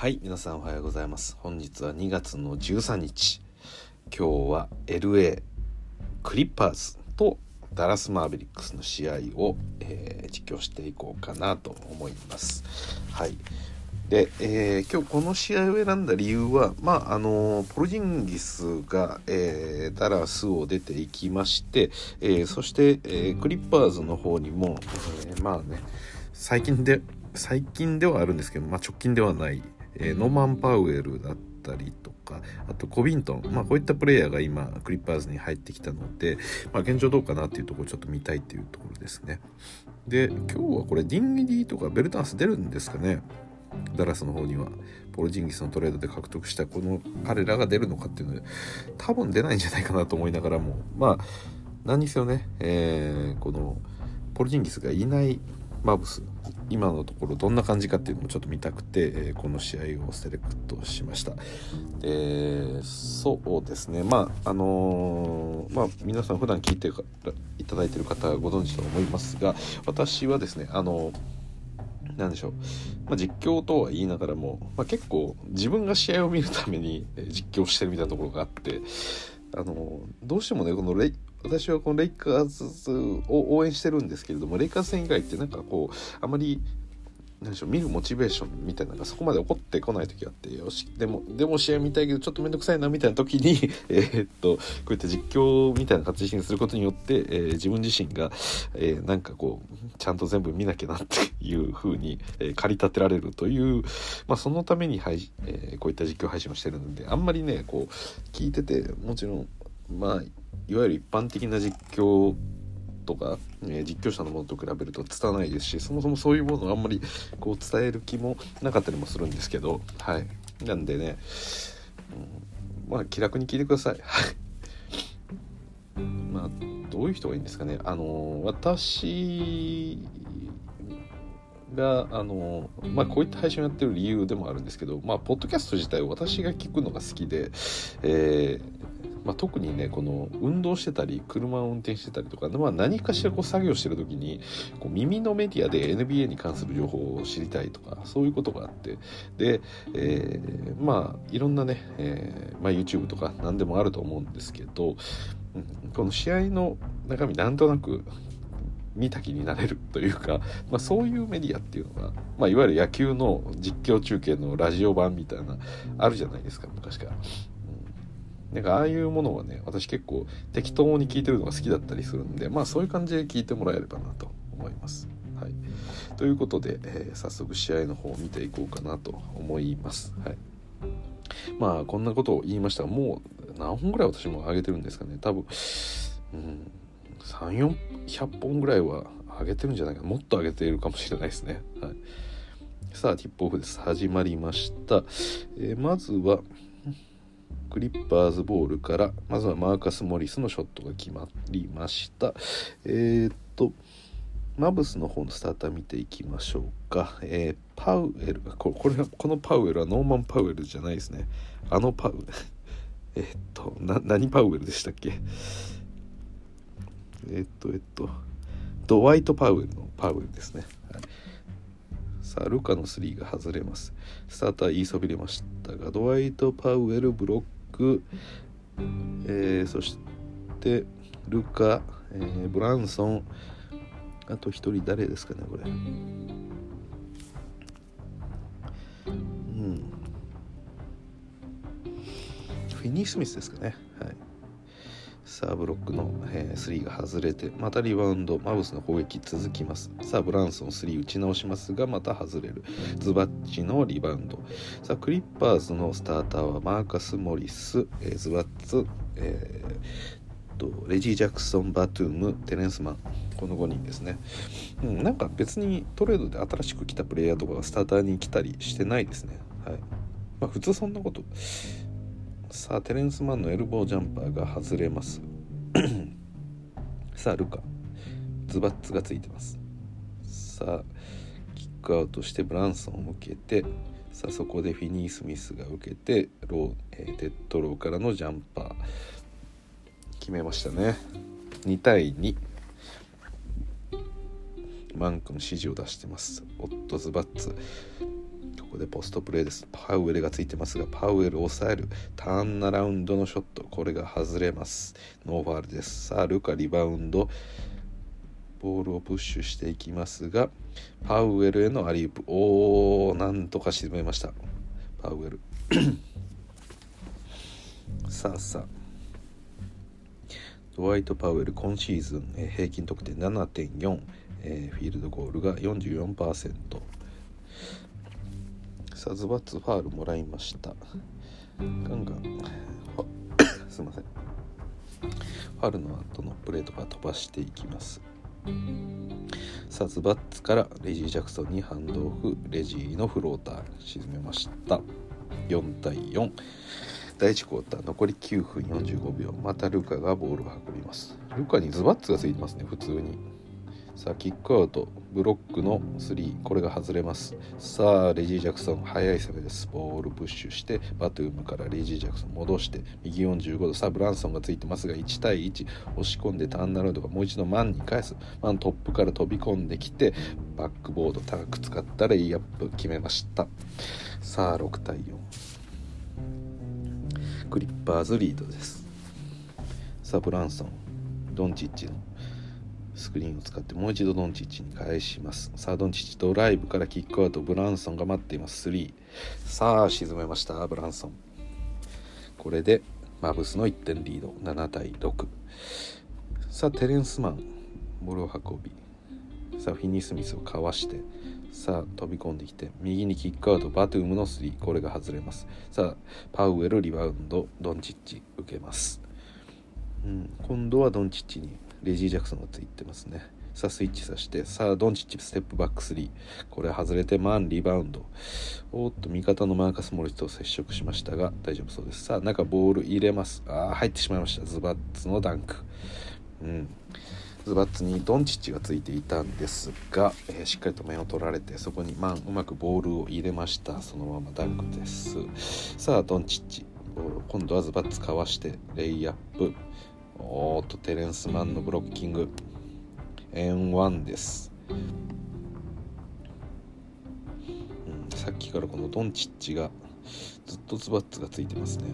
はい、皆さんおはようございます。本日は2月の13日。今日は LA クリッパーズとダラスマーベリックスの試合を、実況していこうかなと思います。はい。で、今日この試合を選んだ理由は、ポルジンギスが、ダラスを出ていきまして、そして、クリッパーズの方にも、最近ではあるんですけど、直近ではないノーマン・パウエルだったりとか、あとコビントン、こういったプレイヤーが今クリッパーズに入ってきたので、現状どうかなっていうところをちょっと見たいっていうところですね。で、今日はこれディミディとかベルタンス出るんですかね。ダラスの方にはポルジンギスのトレードで獲得したこの彼らが出るのかっていうので、多分出ないんじゃないかなと思いながらも、何にせよね、このポルジンギスがいないマブス、今のところどんな感じかっていうのもちょっと見たくて、この試合をセレクトしました。そうですね。皆さん普段聞いていただいている方はご存知と思いますが、私はですね、実況とは言いながらも、結構自分が試合を見るために実況してるみたいなところがあって、どうしてもね、私はこのレイカーズを応援してるんですけれども、レイカーズ戦以外ってあまり見るモチベーションみたいなのがそこまで起こってこない時があって、よしでも試合見たいけどちょっとめんどくさいなみたいな時にこういった実況みたいな形にすることによって、自分自身が、ちゃんと全部見なきゃなっていう風に、駆り立てられるという、そのためにこういった実況配信をしてるので、あんまりね聞いてて、もちろんいわゆる一般的な実況とか、実況者のものと比べると拙いですし、そもそもそういうものをあんまり伝える気もなかったりもするんですけど、なんでね、気楽に聞いてください。どういう人がいいんですかね。私がこういった配信をやってる理由でもあるんですけど、ポッドキャスト自体を私が聞くのが好きで、特にね、この運動してたり車を運転してたりとか、何かしら作業してる時に耳のメディアで NBA に関する情報を知りたいとか、そういうことがあって、で、いろんなね、YouTube とか何でもあると思うんですけど、この試合の中身なんとなく見た気になれるというか、そういうメディアっていうのが、いわゆる野球の実況中継のラジオ版みたいなあるじゃないですか、昔から。ああいうものはね、私結構適当に聞いてるのが好きだったりするんで、そういう感じで聞いてもらえればなと思います。はい、ということで、早速試合の方を見ていこうかなと思います。はい、こんなことを言いましたが、もう何本ぐらい私も上げてるんですかね。多分、3、400本ぐらいは上げてるんじゃないかな。もっと上げているかもしれないですね。はい、さあ、ティップオフです。始まりました。まずはクリッパーズボールから、まずはマーカス・モリスのショットが決まりました。マブスの方のスターター見ていきましょうか。パウエル、このパウエルはノーマン・パウエルじゃないですね。パウエル何パウエルでしたっけ。ドワイト・パウエルのパウエルですね。はい、さあ、ルカの3が外れます。スターター言いそびれましたが、ドワイト・パウエルブロック、そしてルカ、ブランソン、あと一人誰ですかね、これ。フィニー・スミスですかね。はい、さあ、ブロックの3が外れて、またリバウンド、マブスの攻撃続きます。さあ、ブランソン3打ち直しますが、また外れる。ズバッチのリバウンド。さあ、クリッパーズのスターターはマーカス・モリス、ズバッツ、レジー・ジャクソン、バトゥーム、テレンスマン、この5人ですね。別にトレードで新しく来たプレイヤーとかがスターターに来たりしてないですね。はい、普通そんなこと。さあ、テレンスマンのエルボージャンパーが外れます。さあ、ルカ、ズバッツがついてます。さあ、キックアウトしてブランソンを受けて、さあ、そこでフィニー・スミスが受けてデッドローからのジャンパー決めましたね。2対2。マンクの指示を出してます。オット・ズバッツ、ここでポストプレーです。パウエルがついてますが、パウエルを抑えるターンアラウンドのショット、これが外れます。ノーファウルです。さあルカリバウンド、ボールをプッシュしていきますが、パウエルへのアリウープ、なんとか沈めましたパウエルさあドワイト・パウエル、今シーズン平均得点 7.4、フィールドゴールが 44%。 さあズバッツファールもらいました。すいません、ファールの後のプレーとか飛ばしていきます。さあズバッツからレジー・ジャクソンにハンドオフ、レジーのフローター沈めました。4対4、第1クォーター残り9分45秒。またルカがボールを運びます。ルカにズバッツがついてますね、普通に。さあキックアウト、ブロックの3、これが外れます。さあレジー・ジャクソン、速い攻めです。ボールプッシュしてバトゥームからレジー・ジャクソン戻して右45度。さあブランソンがついてますが1対1、押し込んでターンアラウンドがもう一度マンに返す。マントップから飛び込んできてバックボード高く使ったレイアップ決めました。さあ6対4、クリッパーズリードです。さあブランソン、ドンチッチのスクリーンを使ってもう一度ドンチッチに返します。さあドンチッチドライブからキックアウト、ブランソンが待っています。3、さあ沈めましたブランソン。これでマブスの1点リード、7対6。さあテレンスマン、ボールを運び、さあフィニースミスをかわして、さあ飛び込んできて右にキックアウト、バトゥームの3、これが外れます。さあパウエルリバウンド、ドンチッチ受けます。今度はドンチッチにレジー・ジャクソンがついてますね。さあスイッチさして、さあドンチッチステップバック3、これ外れてマンリバウンド。味方のマーカス・モリスと接触しましたが大丈夫そうです。さあ中ボール入れます。入ってしまいました。ズバッツのダンク、ズバッツにドンチッチがついていたんですが、しっかりと面を取られて、そこにマンうまくボールを入れました。そのままダンクです。さあドンチッチ、ボール今度はズバッツかわしてレイアップ。テレンスマンのブロッキング、N1 です。さっきからこのドンチッチがずっとズバッツがついてますね。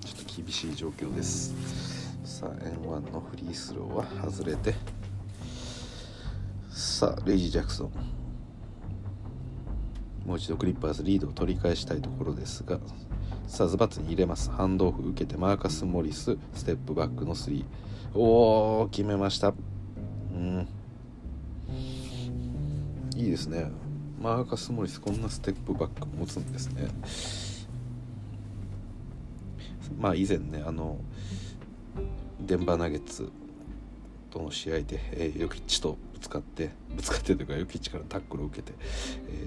ちょっと厳しい状況です。さあ N1 のフリースローは外れて、さあレイジー・ジャクソン。もう一度クリッパーズリードを取り返したいところですが、さあズバッツに入れます。ハンドオフ受けてマーカス・モリスステップバックの3、決めました。いいですね、マーカス・モリスこんなステップバック持つんですね。以前ね、デンバーナゲッツとの試合で、ヨキッチとぶつかってというか、ヨキッチからタックルを受けて、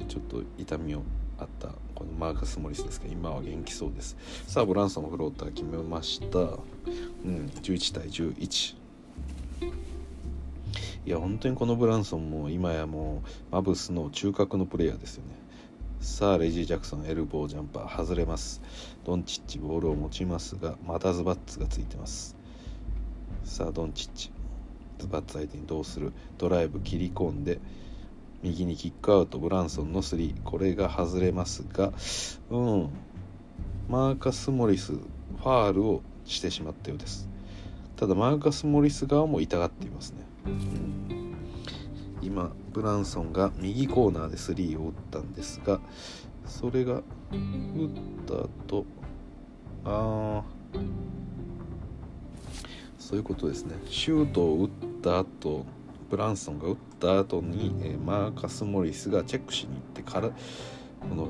ちょっと痛みをあったこのマーカス・モリスですが、今は元気そうです。さあブランソンのフローター決めました。11対11。いや本当にこのブランソンも今やもうマブスの中核のプレイヤーですよね。さあレジー・ジャクソンエルボージャンパー外れます。ドンチッチボールを持ちますが、またズバッツがついてます。さあドンチッチ、ズバッツ相手にどうする。ドライブ切り込んで右にキックアウト、ブランソンの3、これが外れますが、マーカス・モリスファールをしてしまったようです。ただマーカス・モリス側も痛がっていますね。今ブランソンが右コーナーで3を打ったんですが、それが打った後、そういうことですね、シュートを打った後、ブランソンが打った後に、マーカス・モリスがチェックしに行ってから、この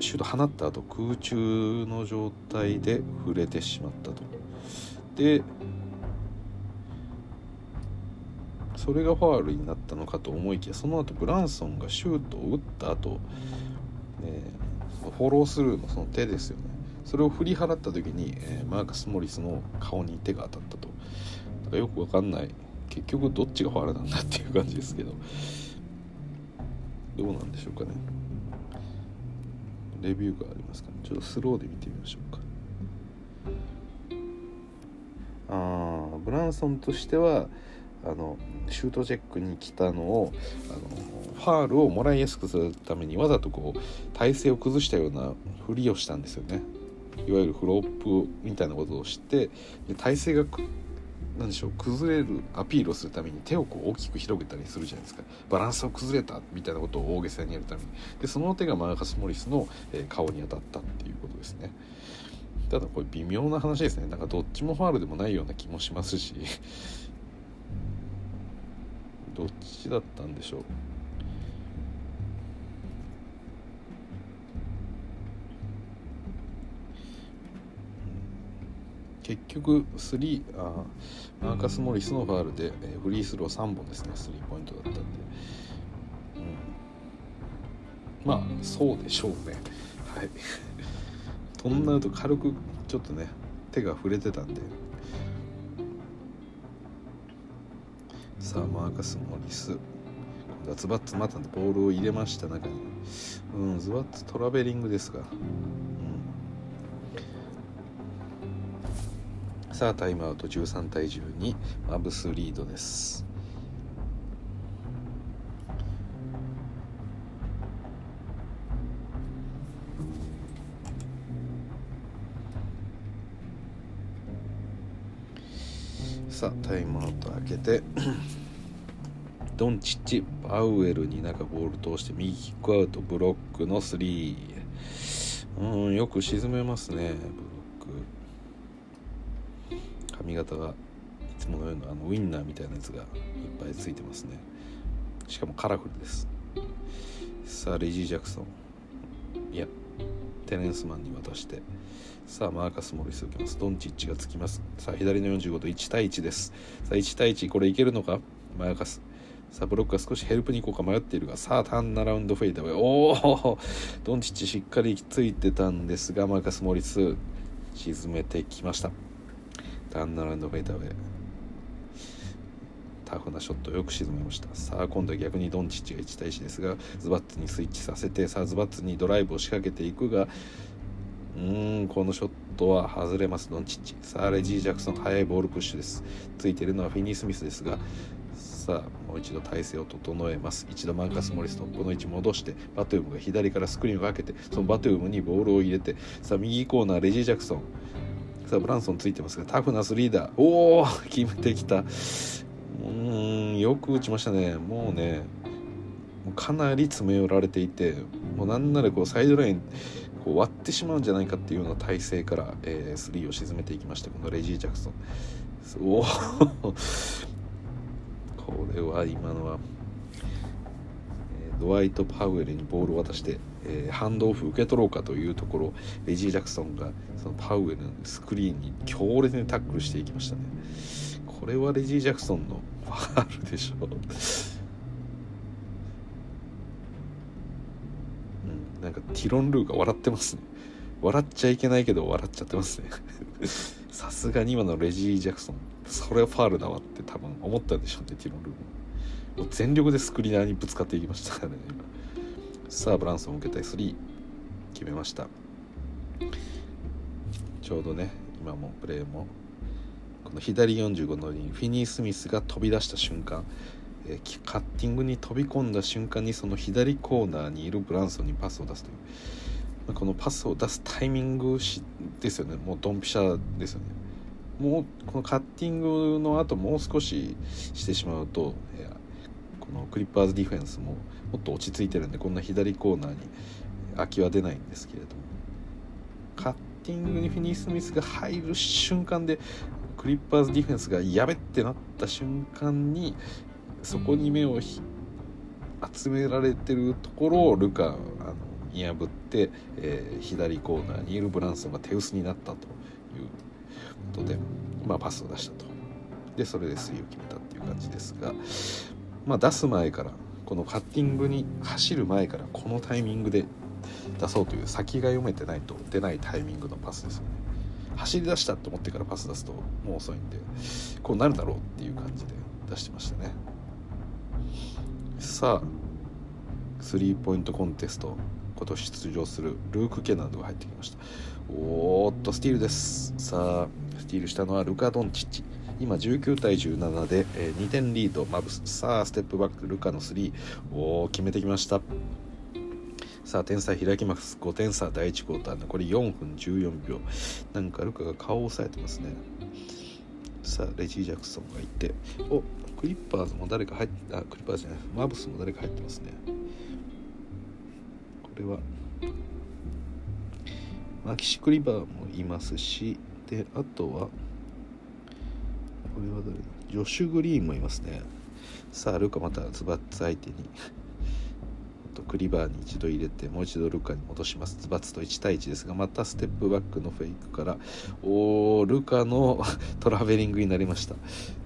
シュート放った後空中の状態で触れてしまったと。でそれがファウルになったのかと思いきや、その後ブランソンがシュートを打った後、フォロースルーのその手ですよね、それを振り払った時に、マーカス・モリスの顔に手が当たったと。だからよくわかんない、結局どっちがファウルなんだっていう感じですけど、どうなんでしょうかね。レビューがありますかね、ちょっとスローで見てみましょうか。ブランソンとしてはシュートチェックに来たのをファールをもらいやすくするためにわざとこう体勢を崩したようなふりをしたんですよね。いわゆるフロップみたいなことをして、で体勢が何でしょう、崩れるアピールをするために手をこう大きく広げたりするじゃないですか。バランスを崩れたみたいなことを大げさにやるために、でその手がマーカス・モリスの顔に当たったっていうことですね。ただこれ微妙な話ですね。なんかどっちもファウルでもないような気もしますしどっちだったんでしょう。結局マーカス・モリスのファウルでフリースロー3本ですね、スリーポイントだったんで、まあそうでしょうね。はい飛んだ後軽くちょっとね手が触れてたんで、さあマーカス・モリスズバッツまたボールを入れました中に、ズバッツトラベリングですが、さあタイムアウト13対12マブスリードです。さあタイムアウト開けてドンチッチパウエルに中ボール通して右キックアウトブロックの3、よく沈めますね。髪型がいつものようなウインナーみたいなやつがいっぱいついてますね。しかもカラフルです。さあレジー・ジャクソンテレンスマンに渡して、さあマーカス・モリス受けます。ドンチッチがつきます。さあ左の45度1対1です。さあ1対1これいけるのかマーカス、さあブロックが少しヘルプに行こうか迷っているが、さあターンアラウンドフェイダーウェイ、ドンチッチしっかりついてたんですがマーカス・モリス沈めてきました。ターンアラウンドフェイダーウェイ、タフなショットをよく沈めました。さあ今度は逆にドンチッチが1対1ですが、ズバッツにスイッチさせて、さあズバッツにドライブを仕掛けていくが、このショットは外れますドンチッチ。さあレジー・ジャクソン速いボールプッシュです。ついているのはフィニー・スミスですが、さあもう一度体勢を整えます。一度マーカス・モリスとこの位置戻して、バトゥームが左からスクリーンをかけて、そのバトゥームにボールを入れて、さあ右コーナーレジー・ジャクソン、さあブランソンついてますがタフなスリーだ、決めてきた。よく打ちましたね。もうねかなり詰め寄られていて、もうなんならこうサイドラインこう割ってしまうんじゃないかっていうような体勢から、スリーを沈めていきましたこのレジー・ジャクソン。これは今のはドワイト・パウエルにボールを渡して、ハンドオフ受け取ろうかというところ、レジー・ジャクソンがそのパウエルのスクリーンに強烈にタックルしていきましたね。これはレジー・ジャクソンのファウルでしょう、なんかティロン・ルーが笑ってますね。笑っちゃいけないけど笑っちゃってますねさすがに今のレジー・ジャクソンそれはファウルだわって多分思ったんでしょうね。ティロン・ルーも全力でスクリーナーにぶつかっていきましたからね今。さあブランソン受けたい3決めました。ちょうどね今もプレーもこの左45度にフィニー・スミスが飛び出した瞬間、カッティングに飛び込んだ瞬間にその左コーナーにいるブランソンにパスを出すという、このパスを出すタイミングですよね。もうドンピシャですよね。もうこのカッティングの後もう少ししてしまうと、このクリッパーズディフェンスももっと落ち着いてるんでこんな左コーナーに空きは出ないんですけれども、カッティングにフィニー・スミスが入る瞬間でクリッパーズディフェンスがやべってなった瞬間にそこに目を集められてるところをルカ見破って、左コーナーにいるブランソンが手薄になったということで、パスを出したと。でそれでスリーを決めたっていう感じですが、出す前からこのカッティングに走る前からこのタイミングで出そうという先が読めてないと出ないタイミングのパスですよね。走り出したと思ってからパス出すともう遅いんでこうなるだろうっていう感じで出してましたね。さあスリーポイントコンテスト今年出場するルーク・ケナードが入ってきました。スティールです。さあスティールしたのはルカ・ドンチッチ。今19対17で、2点リード。マブス、さあステップバック、ルカの3を決めてきました。さあ点差開きます。5点差、第1クォーター残り4分14秒。なんかルカが顔を押さえてますね。さあレジー・ジャクソンがいて、おクリッパーズも誰か入って、あクリッパーズじゃない、マブスも誰か入ってますね。これはマキシ・クリバーもいますし、であとはこれは誰だ、ジョシュ・グリーンもいますね。さあルカまたズバッツ相手にクリバーに一度入れて、もう一度ルカに戻します。ズバツと1対1ですが、またステップバックのフェイクからルカのトラベリングになりました。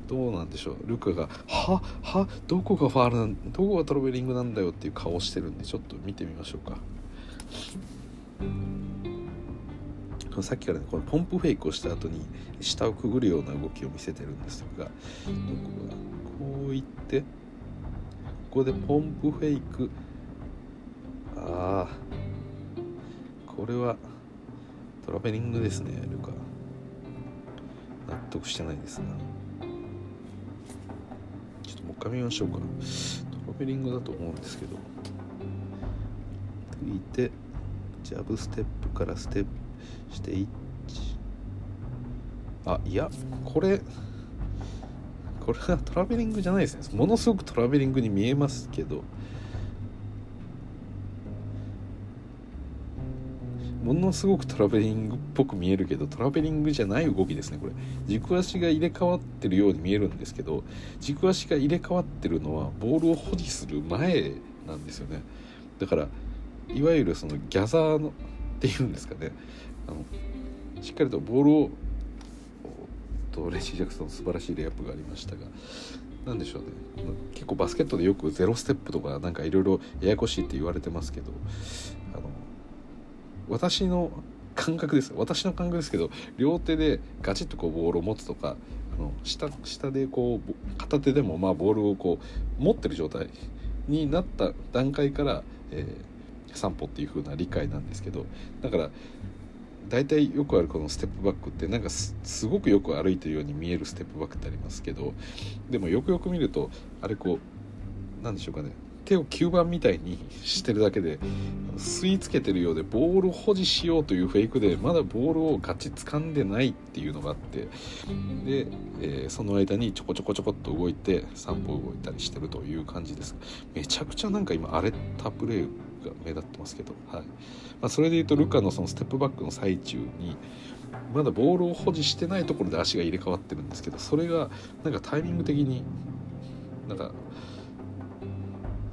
どうなんでしょう、ルカがはどこがファールなん、どこがトラベリングなんだよっていう顔をしてるんで、ちょっと見てみましょうか。さっきからね、このポンプフェイクをした後に下をくぐるような動きを見せてるんですが、どこがこういって、ここでポンプフェイク、ああ、これはトラベリングですね、ルカ。納得してないですが、ちょっともう一回見ましょうか。トラベリングだと思うんですけど、ついてジャブステップからステップして1、あ、いや、これはトラベリングじゃないですね。ものすごくトラベリングに見えますけど、ものすごくトラベリングっぽく見えるけど、トラベリングじゃない動きですね。これ軸足が入れ替わってるように見えるんですけど、軸足が入れ替わってるのはボールを保持する前なんですよね。だからいわゆるそのギャザーのっていうんですかね、しっかりとボールをレシー・ジャクソンの素晴らしいレイアップがありましたが、なんでしょうね、結構バスケットでよくゼロステップとかなんかいろいろややこしいって言われてますけど、私の感覚ですけど、両手でガチッとこうボールを持つとか、下でこう片手でもまあボールをこう持ってる状態になった段階から、3歩っていう風な理解なんですけど、だから大体よくあるこのステップバックって、なんか すごくよく歩いてるように見えるステップバックってありますけど、でもよくよく見るとあれ、こうなんでしょうかね、手を吸盤みたいにしてるだけで吸い付けてるようで、ボールを保持しようというフェイクでまだボールをガチ掴んでないっていうのがあって、で、その間にちょこちょこちょこっと動いて3歩動いたりしてるという感じです。めちゃくちゃなんか今荒れたプレーが目立ってますけど、はい。まあ、それでいうとルカのそのステップバックの最中にまだボールを保持してないところで足が入れ替わってるんですけど、それがなんかタイミング的になんか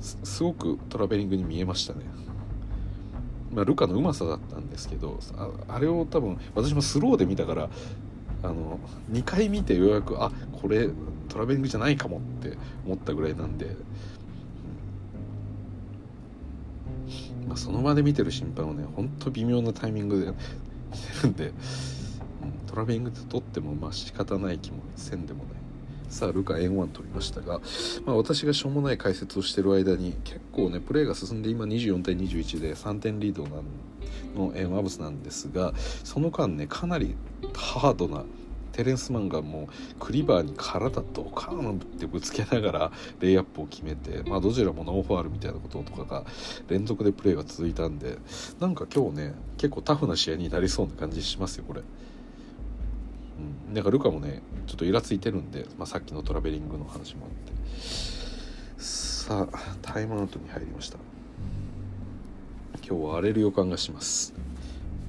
すごくトラベリングに見えましたね。まあ、ルカのうまさだったんですけど、あれを多分私もスローで見たから、2回見てようやく、あ、これトラベリングじゃないかもって思ったぐらいなんで、まあ、その場で見てる審判をね、ほんと微妙なタイミングで見てるんで、トラベリングで取ってもまあ仕方ない気もせんでもない。さあルカ N1 取りましたが、まあ、私がしょうもない解説をしている間に結構ねプレーが進んで、今24対21で3点リードのマブスなんですが、その間ね、かなりハードなテレンスマンがもうクリバーに体ドカーンってぶつけながらレイアップを決めて、まあ、どちらもノーファールみたいなこととかが連続でプレーが続いたんで、なんか今日ね結構タフな試合になりそうな感じしますよこれ。なんかルカもねちょっとイラついてるんで、まあ、さっきのトラベリングの話もあって、さあタイムアウトに入りました。今日は荒れる予感がします。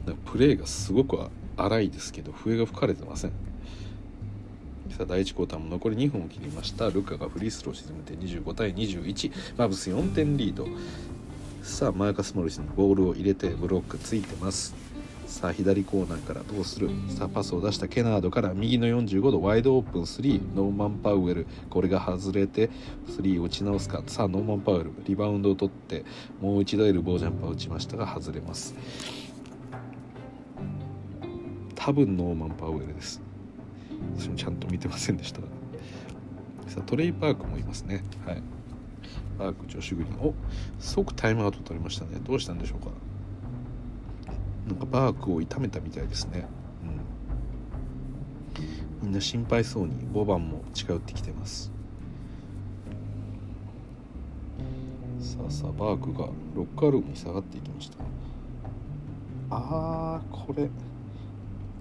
なんかプレーがすごく荒いですけど、笛が吹かれてません。さあ第1クォーターも残り2分を切りました。ルカがフリースローを沈めて25対21、マブス4点リード。さあマーカス・モリスにボールを入れてブロックついてます。さあ左コーナーからどうする。さあパスを出したケナードから右の45度ワイドオープン3、ノーマンパウエル、これが外れて3打ち直すか。さあノーマンパウエルリバウンドを取ってもう一度エルボージャンパー打ちましたが外れます。多分ノーマンパウエルです。私もちゃんと見てませんでした。さあトレイパークもいますね、はい、パーク、ジョシュグリーン、即タイムアウト取りましたね。どうしたんでしょうか。なんかバークを痛めたみたいですね、みんな心配そうに5番も近寄ってきてます。さあバークがロッカールームに下がっていきました。これ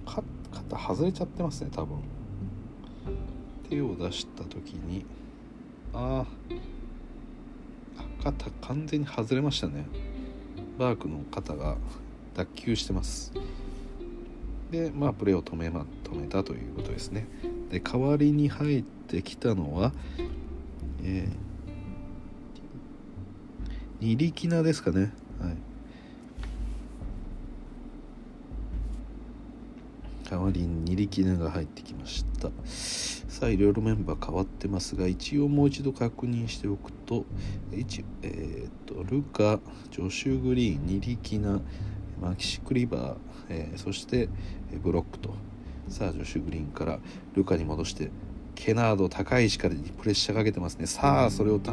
肩外れちゃってますね、多分。手を出した時に肩完全に外れましたね。バークの肩が脱臼してます。でプレーを止めたということですね。で代わりに入ってきたのは、ニリキナですかね、はい、代わりにニリキナが入ってきました。さあいろいろメンバー変わってますが、一応もう一度確認しておくと、ルカ、ジョシュ・グリーン、ニリキナ、マキシ・クリバー、そしてブロックと。さあジョシュ・グリーンからルカに戻してケナード高い位置からプレッシャーかけてますね。さあそれをタ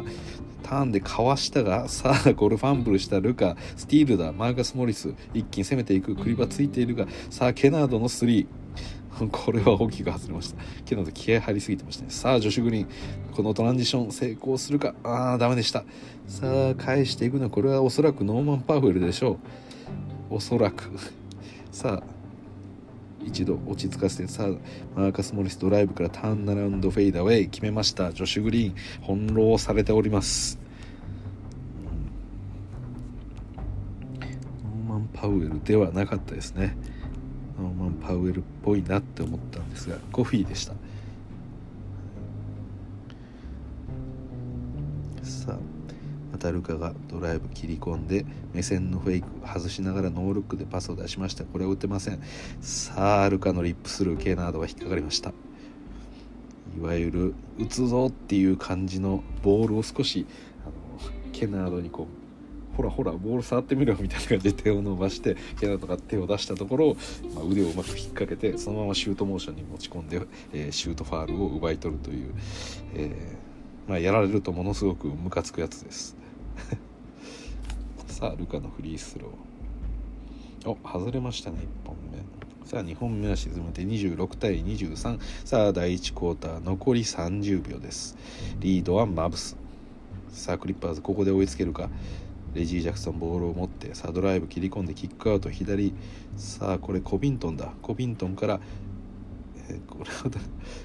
ーンでかわしたが、さあゴールファンブルしたルカ、スティールだ、マーカス・モリス一気に攻めていく、クリバついているが、さあケナードの3 これは大きく外れました。ケナード気合入りすぎてましたね。さあジョシュ・グリーンこのトランジション成功するか、ダメでした。さあ返していくのはこれはおそらくノーマン・パウエルでしょう、おそらく。さあ一度落ち着かせて、さあマーカス・モリスドライブからターンアラウンドフェイダーウェイ決めました。ジョシュ・グリーン翻弄されております。ノーマン・パウエルではなかったですね。ノーマン・パウエルっぽいなって思ったんですが、コフィーでした。さあまたルカがドライブ切り込んで目線のフェイク外しながらノールックでパスを出しました。これを打てません。さあルカのリップスルーケナードが引っかかりました。いわゆる打つぞっていう感じのボールを少しケナードにこうほらボール触ってみろみたいな感じで手を伸ばしてケナードが手を出したところを、腕をうまく引っ掛けてそのままシュートモーションに持ち込んで、シュートファールを奪い取るという、やられるとものすごくムカつくやつですさあルカのフリースロー外れましたね、1本目。さあ2本目は沈めて26対23。さあ第1クォーター残り30秒です。リードはマブス。さあクリッパーズここで追いつけるか。レジー・ジャクソンボールを持って、さあドライブ切り込んでキックアウト左。さあこれコビントンだ。コビントンから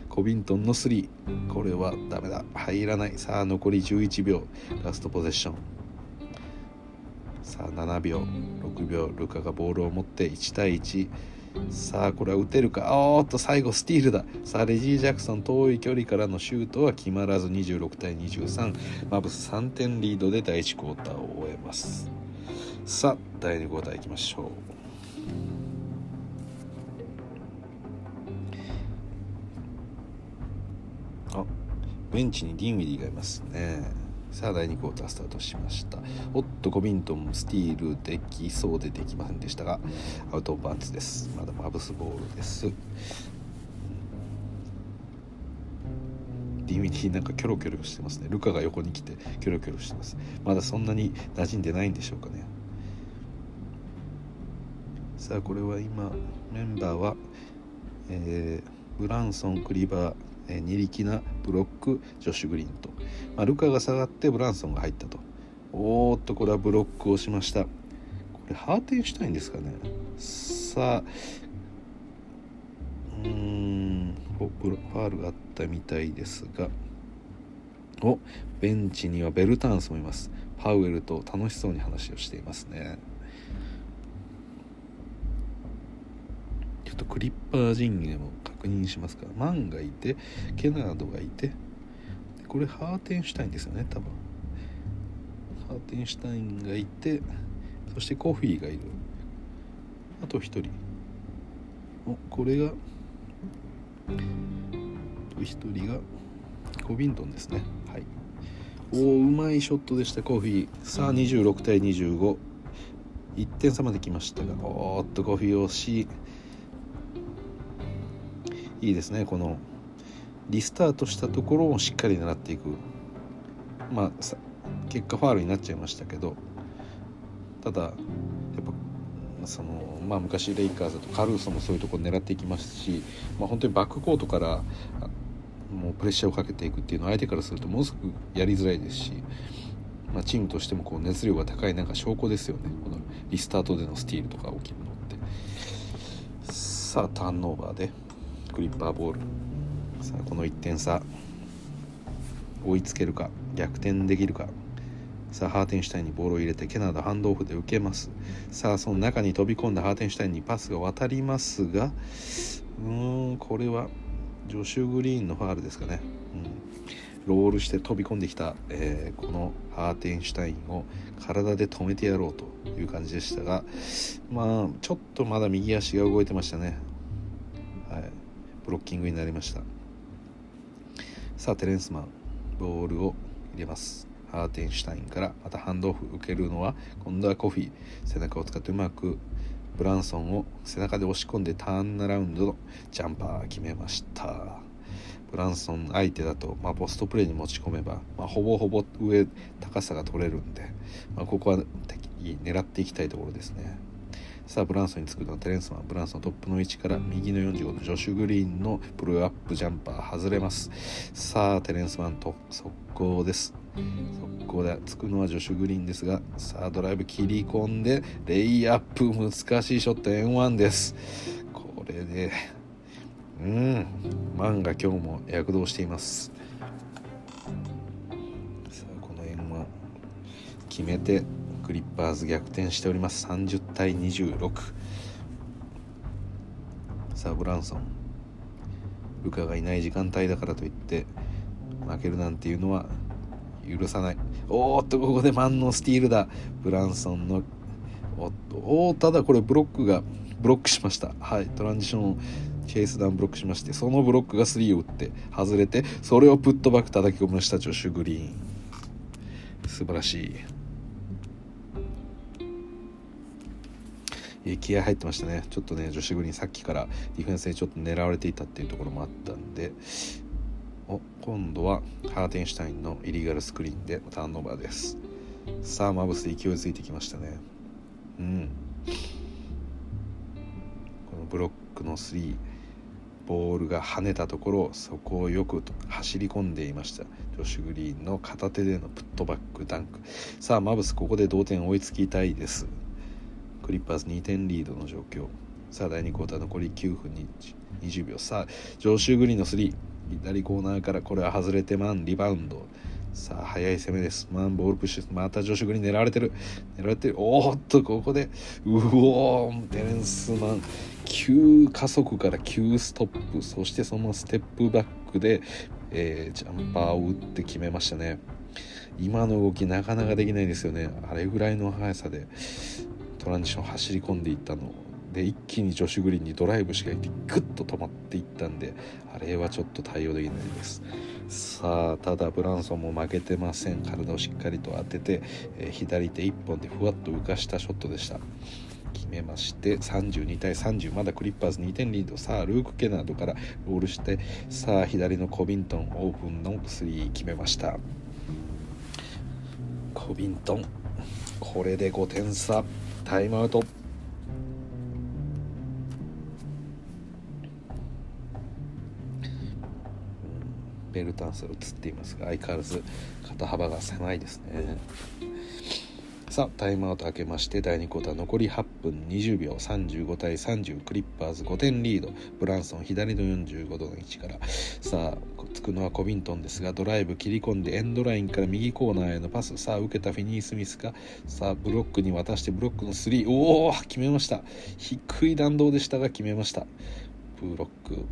コビントンの3、これはダメだ、入らない。さあ残り11秒、ラストポゼッション。さあ7秒6秒、ルカがボールを持って1対1。さあこれは打てるか、最後スティールだ。さあレジー・ジャクソン遠い距離からのシュートは決まらず26対23、マブス3点リードで第1クォーターを終えます。さあ第2クォーターいきましょう。ベンチにディミディがいますね。さあ第2クォータースタートしました。コビントンもスティールできそうでできませんでしたが、アウトバウンズです。まだマブスボールです。ディミディなんかキョロキョロしてますね。ルカが横に来てキョロキョロしてます。まだそんなに馴染んでないんでしょうかね。さあこれは今メンバーは、ブランソン、クリバー、ニリキナ、ブロック、ジョシュ・グリーンと、ルカが下がってブランソンが入ったと。これはブロックをしました。これハーテンシュタインですかね。さあファールがあったみたいですが、ベンチにはベルタンスもいます。パウエルと楽しそうに話をしていますね。ちょっとクリッパー陣営も確認しますから、マンがいてケナードがいて、これハーテンシュタインですよね、多分。ハーテンシュタインがいて、そしてコフィーがいる、あと1人。これが1人がコビントンですね、はい。うまいショットでした、コフィー。さあ26対25、 1点差まで来ましたが、コフィー惜しい。いいですね、このリスタートしたところをしっかり狙っていく。結果ファウルになっちゃいましたけど、ただやっぱそのまあ、昔レイカーズとカルーソもそういうところを狙っていきますし、まあ、本当にバックコートからもうプレッシャーをかけていくっていうのは相手からするとものすごくやりづらいですし、まあ、チームとしてもこう熱量が高いなんか証拠ですよね、このリスタートでのスティールとか起きるのって。さあターンオーバーでクリッパーボール、さあこの1点差追いつけるか逆転できるか。さあハーテンシュタインにボールを入れてケナダハンドオフで受けます。さあその中に飛び込んだハーテンシュタインにパスが渡りますが、これはジョシュ・グリーンのファールですかね、ロールして飛び込んできた、このハーテンシュタインを体で止めてやろうという感じでしたが、まあちょっとまだ右足が動いてましたね、はい、ブロッキングになりました。さあテレンスマンボールを入れます。ハーテンシュタインからまたハンドオフ受けるのは今度はコフィー、背中を使ってうまくブランソンを背中で押し込んでターンアラウンドのジャンパー決めました。ブランソン相手だと、まあ、ポストプレーに持ち込めば、まあ、ほぼほぼ上高さが取れるんで、まあ、ここは狙っていきたいところですね。さあブランソンにつくのはテレンスマン、ブランソントップの位置から右の45のジョシュグリーンのプルアップジャンパー外れます。さあテレンスマンと速攻です。速攻でつくのはジョシュグリーンですが、さあドライブ切り込んでレイアップ、難しいショット N1 です。これでマンが今日も躍動しています。さあこの N1 決めてクリッパーズ逆転しております。30対26。さあブランソン、ルカがいない時間帯だからといって負けるなんていうのは許さない。ここでマンのスティールだ。ブランソンのただこれブロックしました。はい、トランジションをチェイスダウンブロックしまして、そのブロックが3を打って外れて、それをプットバック叩き込みましたジョシュ・グリーン。素晴らしい気合入ってましたね。ちょっとねジョシュ・グリーンさっきからディフェンスにちょっと狙われていたっていうところもあったんで、今度はハーテンシュタインのイリーガルスクリーンでターンオーバーです。さあマブス勢いづいてきましたね。このブロックの3、ボールが跳ねたところ、そこをよく走り込んでいましたジョシュ・グリーンの片手でのプットバックダンク。さあマブスここで同点追いつきたいです。クリッパーズ2点リードの状況。さあ第2クォーター残り9分20秒。さあジョシュ・グリーンの3、左コーナーからこれは外れてマンリバウンド。さあ早い攻めです。マンボールプッシュ、またジョシュ・グリーン狙われてる。ここでテレンスマン急加速から急ストップ、そしてそのステップバックで、ジャンパーを打って決めましたね。今の動きなかなかできないですよね。あれぐらいの速さでトランジション走り込んでいったので、一気にジョシュ・グリーンにドライブしかいてグッと止まっていったんで、あれはちょっと対応できないです。さあただブランソンも負けてません。体をしっかりと当てて、左手1本でふわっと浮かしたショットでした。決めまして32対30、まだクリッパーズ2点リード。さあルーク・ケナードからロールして、さあ左のコビントンオープンの3決めました。コビントンこれで5点差、タイムアウト。ベルタンスが映っていますが、相変わらず肩幅が狭いですね。さあタイムアウト明けまして、第2クォーター残り8分20秒、35対30、クリッパーズ5点リード。ブランソン左の45度の位置から、さあつくのはコビントンですが、ドライブ切り込んでエンドラインから右コーナーへのパス。さあ受けたフィニー・スミスが、さあブロックに渡してブロックの3、決めました。低い弾道でしたが決めました。ブロック。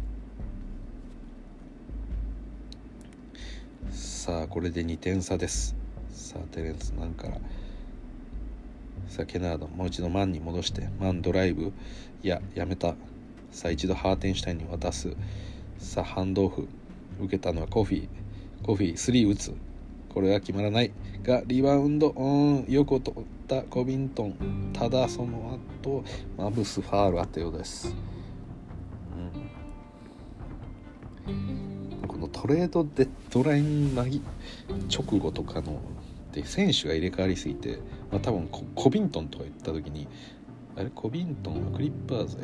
さあこれで2点差です。さあテレンスマンから、さあケナードもう一度マンに戻して、マンドライブやめた。さあ一度ハーテンシュタインに渡す。さあハンドオフ受けたのはコフィー3打つ。これは決まらないがリバウンド、よく取ったコビントン。ただその後マブスファールあったようです。トレードデッドライン直後とかので選手が入れ替わりすぎて、まあ、多分コビントンとか言った時にあれコビントンはクリッパーズ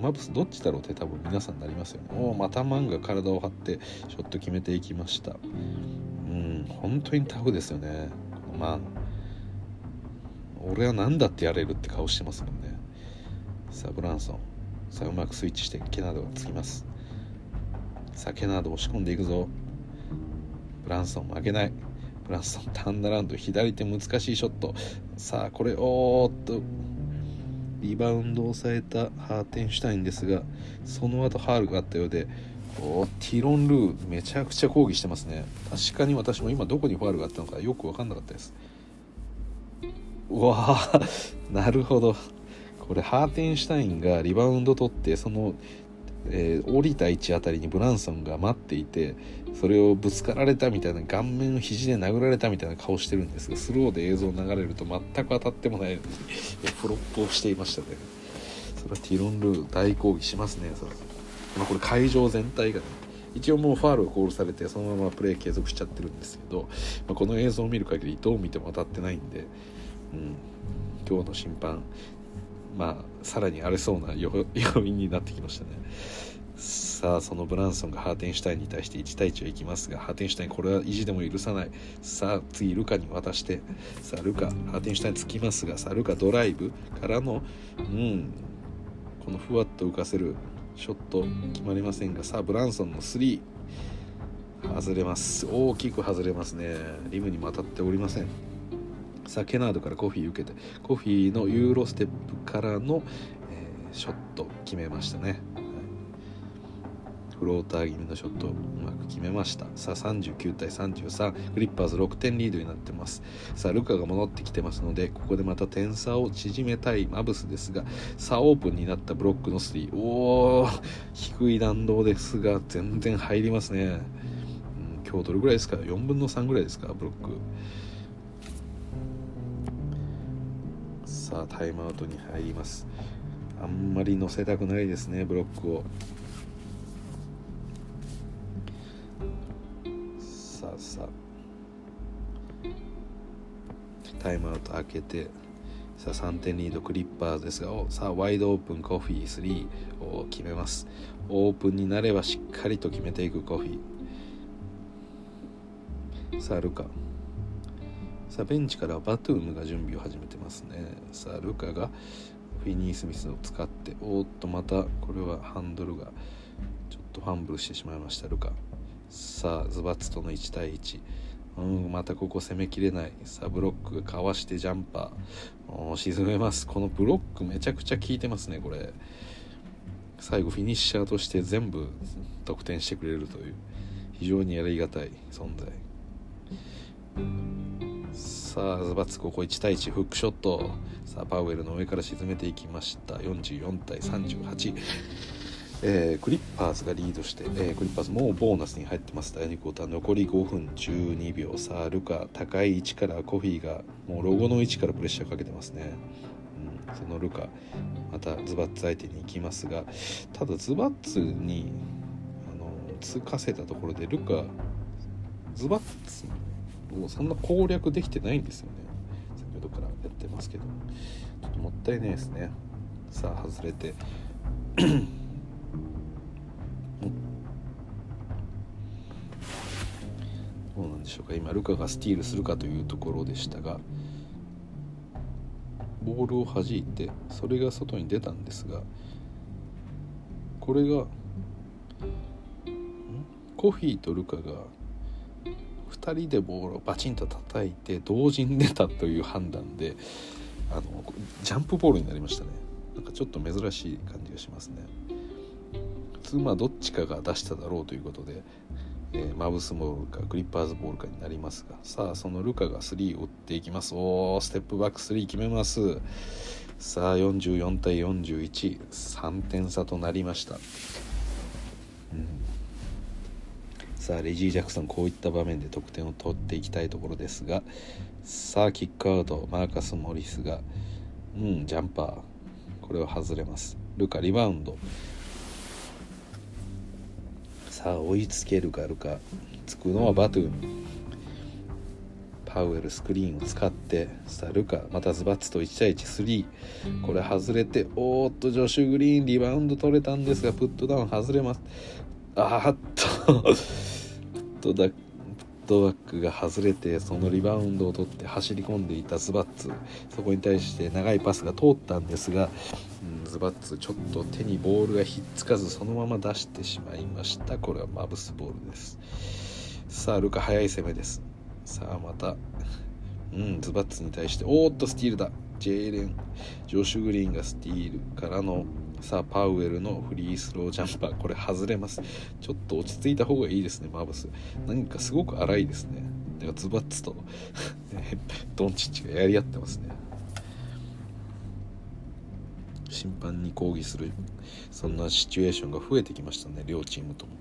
マブスどっちだろうって多分皆さんなりますよね。おーまたマンが体を張ってショット決めていきました。本当にタフですよね。まあ俺はなんだってやれるって顔してますもんね。さあブランソンさあうまくスイッチしてケナードがつきます。さあケナード押し込んでいくぞ。ブランソン負けない。ブランソンターンアラウンド左手難しいショット。さあこれリバウンドを抑えたハーテンシュタインですが、その後ファウルがあったようで、ティロン・ルーめちゃくちゃ抗議してますね。確かに私も今どこにファウルがあったのかよく分かんなかったです。うわなるほど。これハーテンシュタインがリバウンド取ってその、降りた位置あたりにブランソンが待っていて、それをぶつかられたみたいな、顔面を肘で殴られたみたいな顔してるんですが、スローで映像流れると全く当たってもないのにフロップをしていましたね。それはティロン・ルー大抗議しますね。それまあ、これ会場全体が、ね、一応もうファールをコールされてそのままプレー継続しちゃってるんですけど、まあ、この映像を見る限りどう見ても当たってないんで、今日の審判、さらに荒れそうな要因になってきましたね。さあそのブランソンがハーテンシュタインに対して1対1はいきますが、ハーテンシュタインこれは意地でも許さない。さあ次ルカに渡して、さあルカハーテンシュタインつきますが、さあルカドライブからのこのふわっと浮かせるショット決まりませんが、さあブランソンの3外れます。大きく外れますね。リムにも当たっておりません。さあケナードからコフィー受けて、コフィーのユーロステップからの、ショット決めましたね。フローター気味のショットをうまく決めました。さあ39対33クリッパーズ6点リードになってます。さあルカが戻ってきてますので、ここでまた点差を縮めたいマブスですが、さあオープンになったブロックの3、低い弾道ですが全然入りますね。今日どれぐらいですか、4分の3ぐらいですかブロック。さあタイムアウトに入ります。あんまり乗せたくないですねブロックを。さあタイムアウト開けて、さあ3点リードクリッパーズですが、さあワイドオープンコフィー3を決めます。オープンになればしっかりと決めていくコフィー。さあルカ、さあベンチからバトゥームが準備を始めてますね。さあルカがフィニースミスを使って、またこれはハンドルがちょっとファンブルしてしまいましたルカ。さあズバッツとの1対1、またここ攻めきれない。さあブロックかわしてジャンパー沈めます。このブロックめちゃくちゃ効いてますね。これ最後フィニッシャーとして全部得点してくれるという非常にやりがたい存在。さあズバッツここ1対1フックショット、さあパウエルの上から沈めていきました。44対38クリッパーズがリードして、クリッパーズもうボーナスに入ってます。第2クォーター残り5分12秒。さあルカ高い位置から、コフィーがもうロゴの位置からプレッシャーかけてますね。そのルカまたズバッツ相手に行きますが、ただズバッツにつかせたところでルカズバッツをそんな攻略できてないんですよね。先ほどからやってますけどちょっともったいないですね。さあ外れてどうなんでしょうか。今ルカがスティールするかというところでしたが、ボールを弾いてそれが外に出たんですが、これがコフィーとルカが2人でボールをバチンと叩いて同時に出たという判断で、ジャンプボールになりましたね。なんかちょっと珍しい感じがしますね。普通まあどっちかが出しただろうということで、マブスボールかクリッパーズボールかになりますが、さあそのルカが3を打っていきます。ステップバック3決めます。さあ44対41 3点差となりました。さあレジー・ジャクソンこういった場面で得点を取っていきたいところですが、さあキックアウトマーカス・モリスがジャンパーこれは外れます。ルカリバウンド、さあ追いつけるかルカ、つくのはバトゥーム。パウエルスクリーンを使ってさあルカまたズバッツと1対1 3これ外れておーっとジョシュグリーンリバウンド取れたんですがプットダウン外れます。プットバックが外れてそのリバウンドを取って走り込んでいたズバッツそこに対して長いパスが通ったんですが、ズバッツちょっと手にボールがひっつかずそのまま出してしまいました。これはマブスボールです。さあルカ早い攻めです。さあまた、ズバッツに対しておーっとスティールだ。ジョシュグリーンがスティールからのさあパウエルのフリースロージャンパーこれ外れます。ちょっと落ち着いた方がいいですね。マブス何かすごく荒いですね。だからズバッツとドンチッチがやり合ってますね。審判に抗議するそんなシチュエーションが増えてきましたね両チームとも。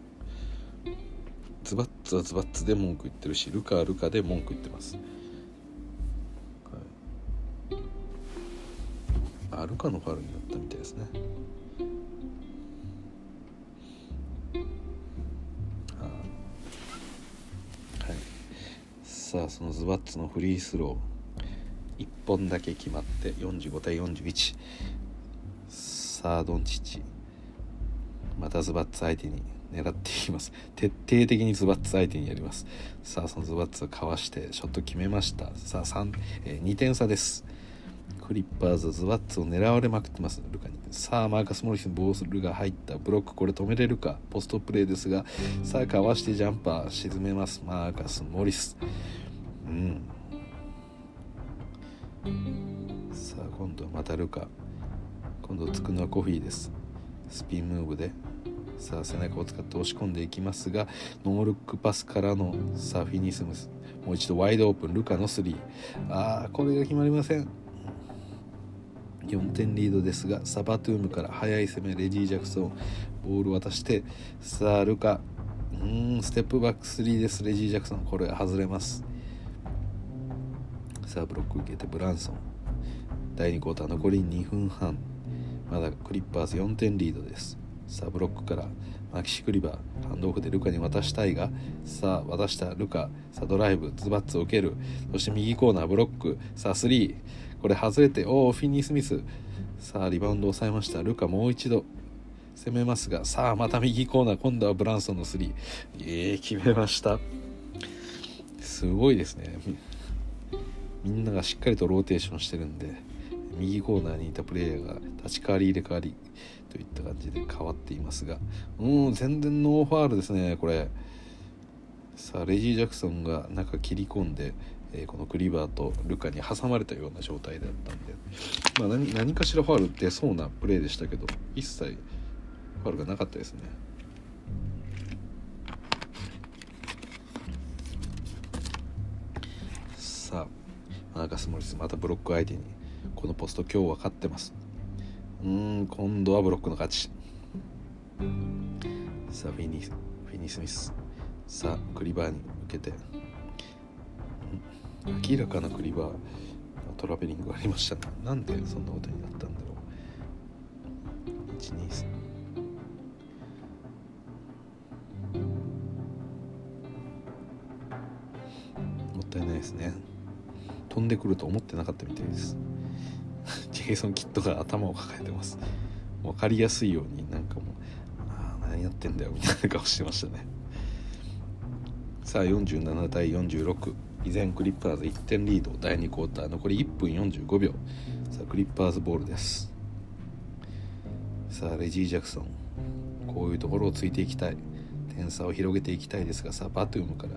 ズバッツはズバッツで文句言ってるしルカはルカで文句言ってます、はい、ルカのファウルになったみたいですね。はい、さあそのズバッツのフリースロー1本だけ決まって45対41。さあドンチッチまたズバッツ相手に狙っていきます。徹底的にズバッツ相手にやります。さあそのズバッツをかわしてショット決めました。さあ2点差です。クリッパーズズバッツを狙われまくってますルカに。さあマーカスモリスにボールが入ったブロックこれ止めれるかポストプレーですがさあかわしてジャンパー沈めます。マーカスモリスさあ今度はまたルカ今度つくのはコフィーです。スピンムーブでさあ背中を使って押し込んでいきますがノールックパスからのさあフィニスムスもう一度ワイドオープンルカの3これが決まりません。4点リードですがサバトゥームから速い攻めレディー・ジャクソンボール渡してさあルカステップバック3です。レディー・ジャクソンこれ外れます。さあブロック受けてブランソン第2クォーター残り2分半まだクリッパーズ4点リードです。さあブロックからマキシクリバーハンドオフでルカに渡したいがさあ渡したルカさあドライブズバッツを受けるそして右コーナーブロックさあ3これ外れてフィニースミスさあリバウンドを抑えました。ルカもう一度攻めますがさあまた右コーナー今度はブランソンの3決めました。すごいですね。みんながしっかりとローテーションしてるんで右コーナーにいたプレイヤーが立ち代わり入れ替わりといった感じで変わっていますが全然ノーファールですねこれ。さあレジー・ジャクソンが中切り込んで、このクリバーとルカに挟まれたような状態だったんで、何かしらファール出そうなプレーでしたけど一切ファールがなかったですね。さあマーカス・モリスまたブロック相手にこのポスト今日は勝ってます。今度はブロックの勝ち。さあフィニースミスさあクリバーに受けて明らかなクリバーのトラベリングがありましたね。なんでそんなことになったんだろう。123もったいないですね。飛んでくると思ってなかったみたいです。ジェイソン・キッドが頭を抱えてます。分かりやすいようになんかもう何やってんだよみたいな顔してましたね。さあ47対46依然クリッパーズ1点リード第2クォーター残り1分45秒さあクリッパーズボールです。さあレジー・ジャクソンこういうところをついていきたい点差を広げていきたいですがさあバトゥームから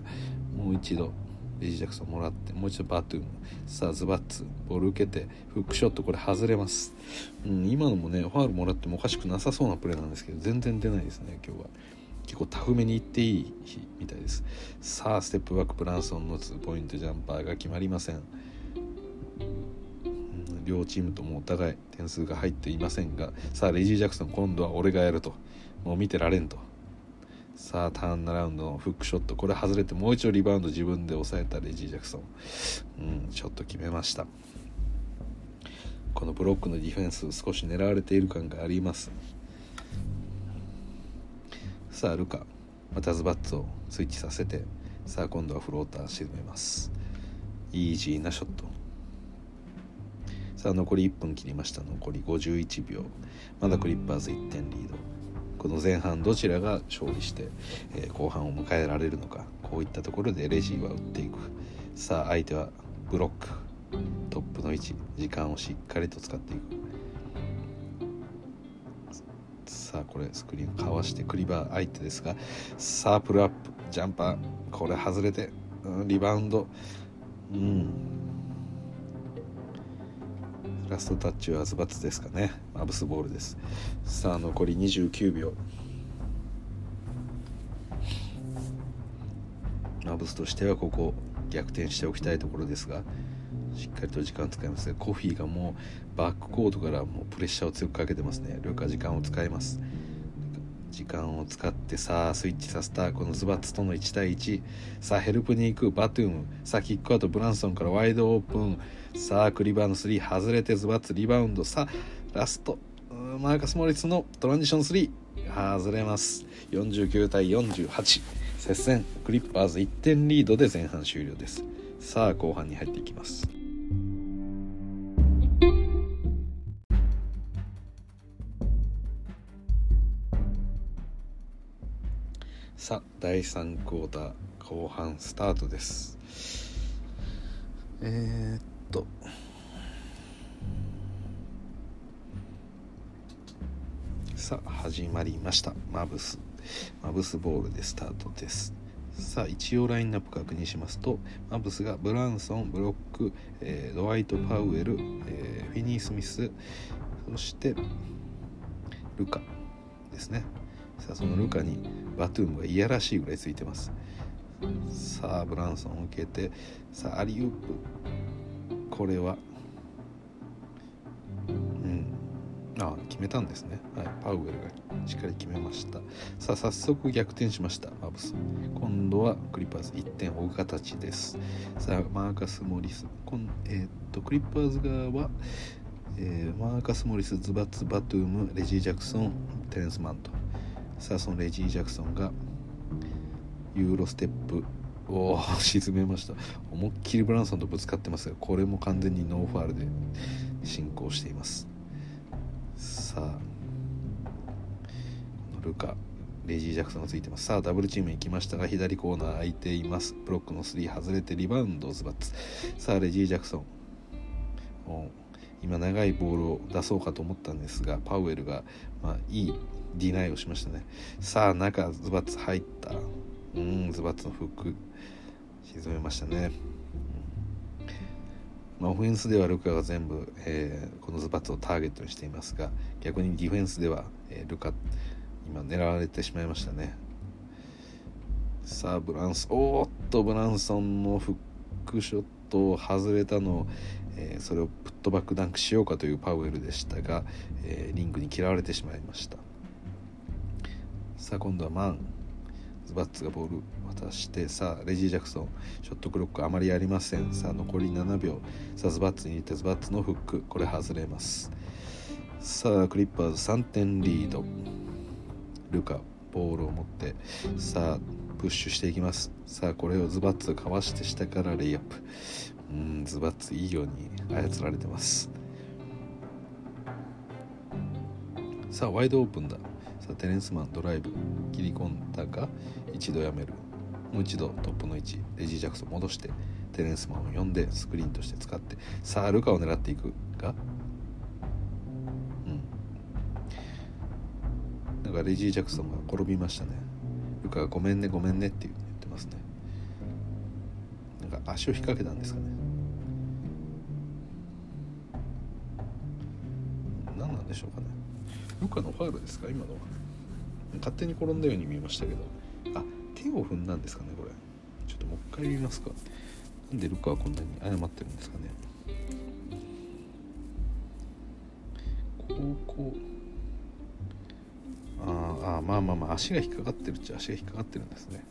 もう一度レジー・ジャクソンもらってもう一度バトゥームさあズバッツボール受けてフックショットこれ外れます。今のもねファウルもらってもおかしくなさそうなプレーなんですけど全然出ないですね。今日は結構タフめにいっていい日みたいです。さあステップバックブランソンの2ポイントジャンパーが決まりません。両チームともお互い点数が入っていませんがさあレジー・ジャクソン今度は俺がやるともう見てられんとさあターンアラウンドのフックショットこれ外れてもう一度リバウンド自分で抑えたレジー・ジャクソンショット決めました。このブロックのディフェンス少し狙われている感があります。さあルカまたズバッツをスイッチさせてさあ今度はフローター沈めます。イージーなショット。さあ残り1分切りました。残り51秒。まだクリッパーズ1点リード。この前半どちらが勝利して、後半を迎えられるのか。こういったところでレジーは打っていく。さあ相手はブロック、トップの位置、時間をしっかりと使っていく。さあこれスクリーンかわしてクリバー相手ですが、さあプルアップジャンパー、これ外れて、リバウンド、ラストタッチはズバツですかね、マブスボールです。さあ残り29秒。マブスとしてはここ逆転しておきたいところですが、しっかりと時間を使いますね。コフィがもうバックコートからもうプレッシャーを強くかけてますね。ルカ時間を使います。時間を使って、さあスイッチさせたこのズバッツとの1対1。さあヘルプに行くバトゥーム、さあキックアウトブランソンからワイドオープン。さあクリバーの3外れてズバッツリバウンド。さあラストマーカスモリスのトランジション3外れます。49対48、接戦。クリッパーズ1点リードで前半終了です。さあ後半に入っていきます。さあ第3クォーター後半スタートです。さあ始まりました。マブスボールでスタートです。さあ一応ラインナップ確認しますと、マブスがブランソン、ブロック、ドワイト・パウエル、フィニー・スミス、そしてルカですね。さあそのルカにバトゥームがいやらしいぐらいついてます。さあブランソン受けて、さあアリウップ、これは決めたんですね、はい、パウエルがしっかり決めました。さあ早速逆転しましたマブス。今度はクリッパーズ1点追う形です。さあマーカス・モリス、クリッパーズ側は、マーカス・モリス、ズバツ・バトゥーム、レジー・ジャクソン、テレンス・マント。さあそのレジー・ジャクソンがユーロステップを沈めました。思いっきりブランソンとぶつかってますが、これも完全にノーファールで進行しています。さあルカ、レジー・ジャクソンがついてます。さあダブルチームに来ましたが、左コーナー空いています。ブロックの3外れてリバウンドズバッツ。さあレジー・ジャクソン、今長いボールを出そうかと思ったんですが、パウエルが、いいディナイをしましたね。さあ中ズバッツ入った、ズバッツのフック沈めましたね。オフェンスではルカが全部、このズバッツをターゲットにしていますが、逆にディフェンスでは、ルカ今狙われてしまいましたね。さあブランソンのフックショットを外れたのを、それをプットバックダンクしようかというパウエルでしたが、リングに嫌われてしまいました。さあ今度はマン、ズバッツがボール渡して、さあレジー・ジャクソン、ショットクロックあまりありません。さあ残り7秒。さあズバッツに行って、ズバッツのフック、これ外れます。さあクリッパーズ3点リード。ルカボールを持って、さあプッシュしていきます。さあこれをズバッツかわして下からレイアップ。ズバッツいいように操られてます。さあワイドオープンだ。さあテレンスマンドライブ切り込んだが一度やめる。もう一度トップの位置、レジー・ジャクソン戻して、テレンスマンを呼んでスクリーンとして使って、さあルカを狙っていくが、なんかレジー・ジャクソンが転びましたね。ルカがごめんねって言ってますね。なんか足を引っ掛けたんですかね。何なんでしょうかね。ルカのファウルですか、今のは。勝手に転んだように見えましたけど、手を踏んだんですかね、これ。ちょっともう一回見ますか。なんでルカはこんなに謝ってるんですかね。足が引っかかってるっちゃ足が引っかかってるんですね。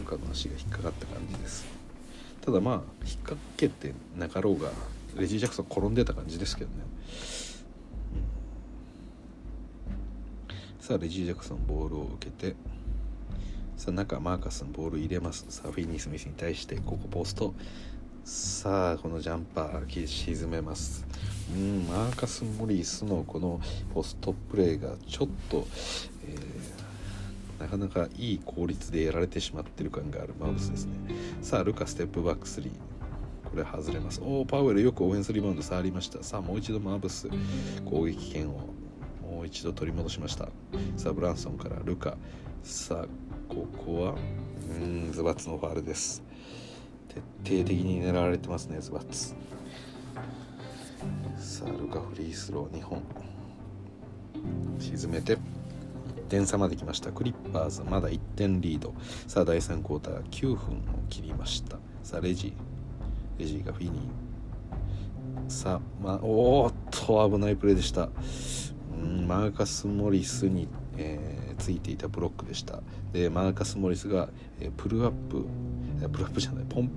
ルカの足が引っかかった感じです。ただ引っ掛けてなかろうが、レジー・ジャクソン転んでた感じですけどね。さあレジー・ジャクソンボールを受けて、さあ中マーカスのボール入れます。さあフィニー・スミスに対してここポスト、さあこのジャンパー沈めます。マーカス・モリスのこのポストプレーがちょっと、なかなかいい効率でやられてしまってる感があるマウスですね。さあルカステップバック3、これ外れます。パウエルよくオフェンスリバウンド触りました。さあもう一度マーブス攻撃権をもう一度取り戻しました。さあブランソンからルカ、さあここはズバッツのファウルです。徹底的に狙われてますねズバッツ。さあルカフリースロー2本沈めて1点差まで来ました。クリッパーズまだ1点リード。さあ第3クォーター9分を切りました。さあレジーがフィニー。さあ、危ないプレーでした。マーカス・モリスに、ついていたブロックでした。でマーカス・モリスが、ポン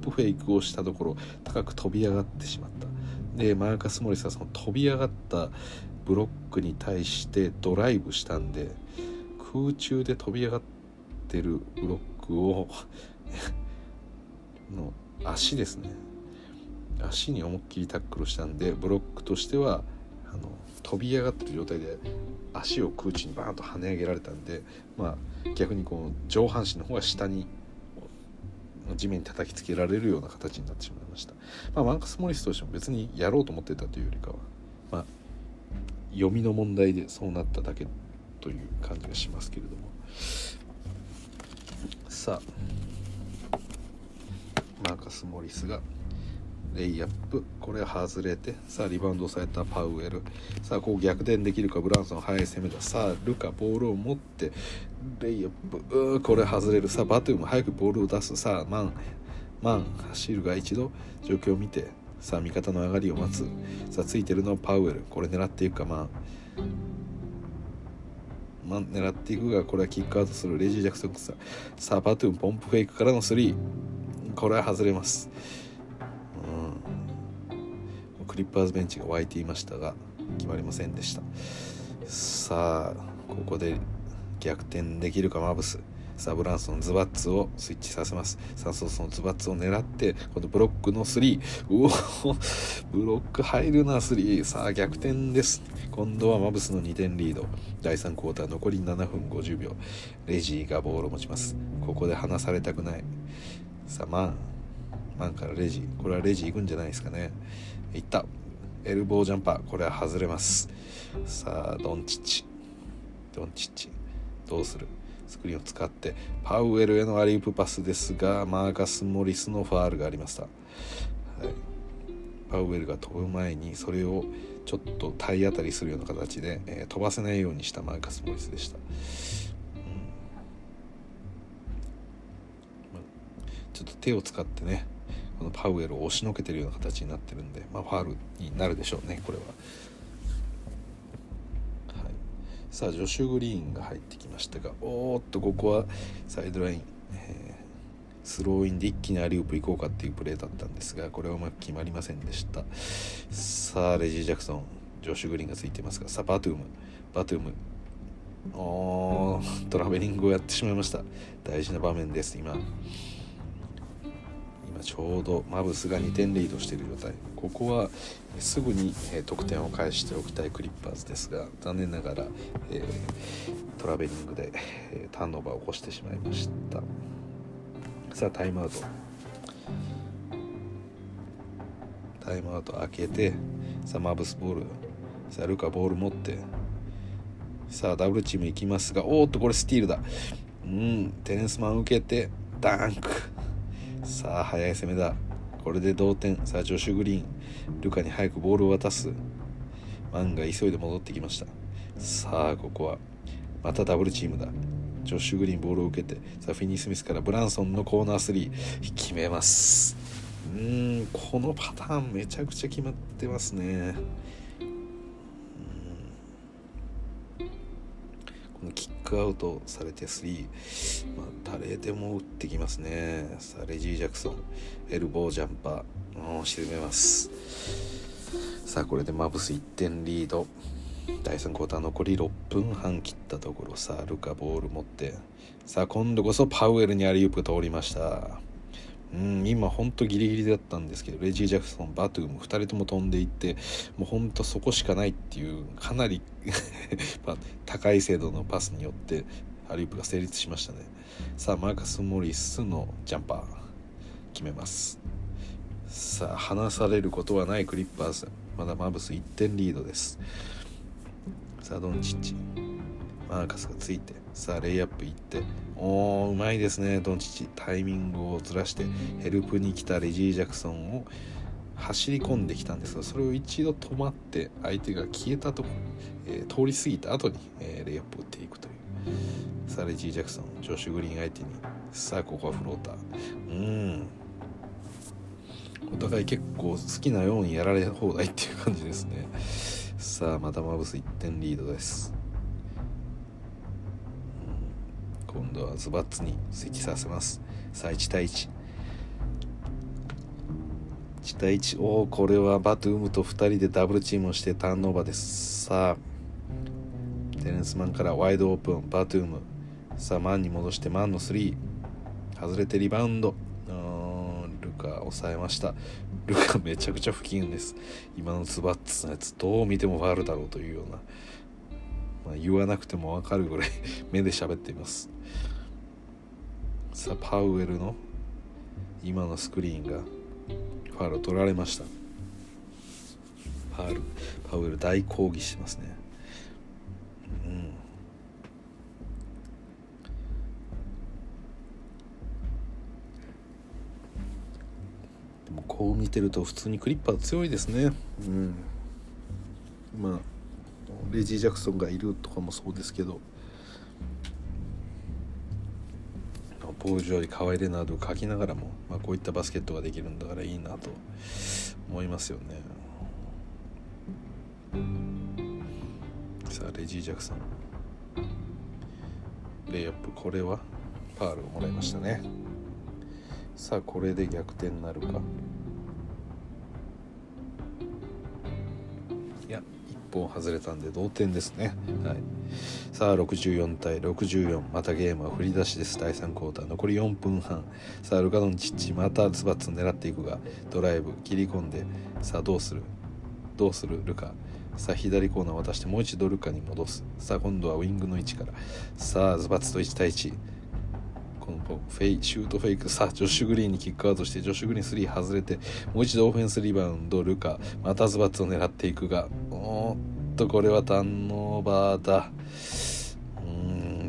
プフェイクをしたところ高く飛び上がってしまった。でマーカス・モリスはその飛び上がったブロックに対してドライブしたんで、空中で飛び上がってるブロックをの足ですね、足に思いっきりタックルしたんで、ブロックとしては飛び上がってる状態で足を空中にバーンと跳ね上げられたんで、逆にこう上半身の方が下に地面に叩きつけられるような形になってしまいました。マーカス・モリスとしても別にやろうと思ってたというよりかは、読みの問題でそうなっただけという感じがしますけれども、さあマーカス・モリスがレイアップ、これ外れて、さあリバウンドされたパウエル、さあこう逆転できるか。ブランソン速い攻めだ。さあルカボールを持ってレイアップ、これ外れる。さあバトゥーも早くボールを出す。さあマン走るが一度状況を見て、さあ味方の上がりを待つ。さあついてるのはパウエル、これ狙っていくか。マン狙っていくが、これはキックアウトする。レジー・ジャクソンさん、さあバトゥーポンプフェイクからの3、これは外れます。クリッパーズベンチが沸いていましたが決まりませんでした。さあここで逆転できるかマブス。さあブランソンズバッツをスイッチさせます。さあそうそうズバッツを狙ってこのブロックの3、ブロック入るな3。さあ逆転です。今度はマブスの2点リード。第3クォーター残り7分50秒。レジーがボールを持ちます。ここで離されたくない。さあマンからレジー、これはレジー行くんじゃないですかね。いったエルボージャンパー、これは外れます。さあドンチッチどうする。スクリーンを使ってパウエルへのアリウープパスですが、マーカス・モリスのファールがありました。パウエルが飛ぶ前にそれをちょっと体当たりするような形で、飛ばせないようにしたマーカス・モリスでした。ちょっと手を使ってね、このパウエルを押しのけてるような形になってるんで、ファウルになるでしょうねこれは。さあジョシュ・グリーンが入ってきましたが、ここはサイドライン、スローインで一気にアリウープ行こうかっていうプレーだったんですが、これはうまく決まりませんでした。さあレジー・ジャクソン、ジョシュ・グリーンがついてますが、さあバトゥームトラベリングをやってしまいました。大事な場面です。今ちょうどマブスが2点リードしている状態。ここはすぐに得点を返しておきたいクリッパーズですが、残念ながらトラベリングでターンオーバーを起こしてしまいました。さあタイムアウト開けて、さあマブスボール、さあルカボール持って、さあダブルチーム行きますが、これスティールだ。テレンスマン受けてダンク。さあ早い攻めだ。これで同点。さあジョシュ・グリーン、ルカに早くボールを渡す。マンが急いで戻ってきました。さあここはまたダブルチームだ。ジョシュ・グリーンボールを受けて、さあフィニー・スミスからブランソンのコーナー3決めます。このパターンめちゃくちゃ決まってますね。キックアウトされて3、誰でも打ってきますね。さあレジー・ジャクソンエルボージャンパーを沈めます。さあこれでマブス1点リード。第3クォーター残り6分半切ったところ、さあルカボール持って、さあ今度こそパウエルにアリウープが通りました。今ほんとギリギリだったんですけど、レイジー・ジャクソン、バトゥーも2人とも飛んでいって、もうほんとそこしかないっていう、かなり高い精度のパスによってハリウップが成立しましたね。さあマーカス・モリスのジャンパー決めます。さあ離されることはないクリッパーズ、まだマブス1点リードです。さあドンチッチ、マーカスがついて、さあレイアップいって、うまいですねドンチッチ、タイミングをずらしてヘルプに来たレジー・ジャクソンを走り込んできたんですが、それを一度止まって相手が消えたとこ、通り過ぎた後に、レイアップを打っていくという。さあレジー・ジャクソン、ジョッシュ・グリーン相手に、さあここはフローター、お互い結構好きなようにやられ放題っていう感じですね。さあまたマブス1点リードです。今度はズバッツにスイッチさせます。さあ1対1、これはバトゥームと2人でダブルチームをしてターンオーバーです。さあテレンスマンからワイドオープン、バトゥーム、さあマンに戻して、マンの3外れてリバウンド、ルカ抑えました。ルカめちゃくちゃ不機嫌です。今のズバッツのやつどう見てもファウルだろうというような、言わなくてもわかるぐらい目で喋っています。さあパウエルの今のスクリーンがファウルを取られました。パウエル大抗議してますね。でもこう見てると普通にクリッパー強いですね。まあレジー・ジャクソンがいるとかもそうですけど、ボージョイ、カワイレナードを書きながらも、こういったバスケットができるんだからいいなと思いますよね。さあレジー・ジャクソン、レイアップ、これはファウルをもらいましたね。さあこれで逆転になるか、外れたんで同点ですね、さあ64対64、またゲームは振り出しです。第3クォーター残り4分半、さあルカ・ドンチッチ、またツバッツ狙っていくが、ドライブ切り込んで、さあどうするルカ、さあ左コーナー渡して、もう一度ルカに戻す。さあ今度はウィングの位置から、さあズバッツと1対1、このシュートフェイク、さあジョッシュ・グリーンにキックアウトして、ジョッシュ・グリーン3外れて、もう一度オフェンスリバウンド、ルカ、またズバッツを狙っていくが、これはターンオーバーだ。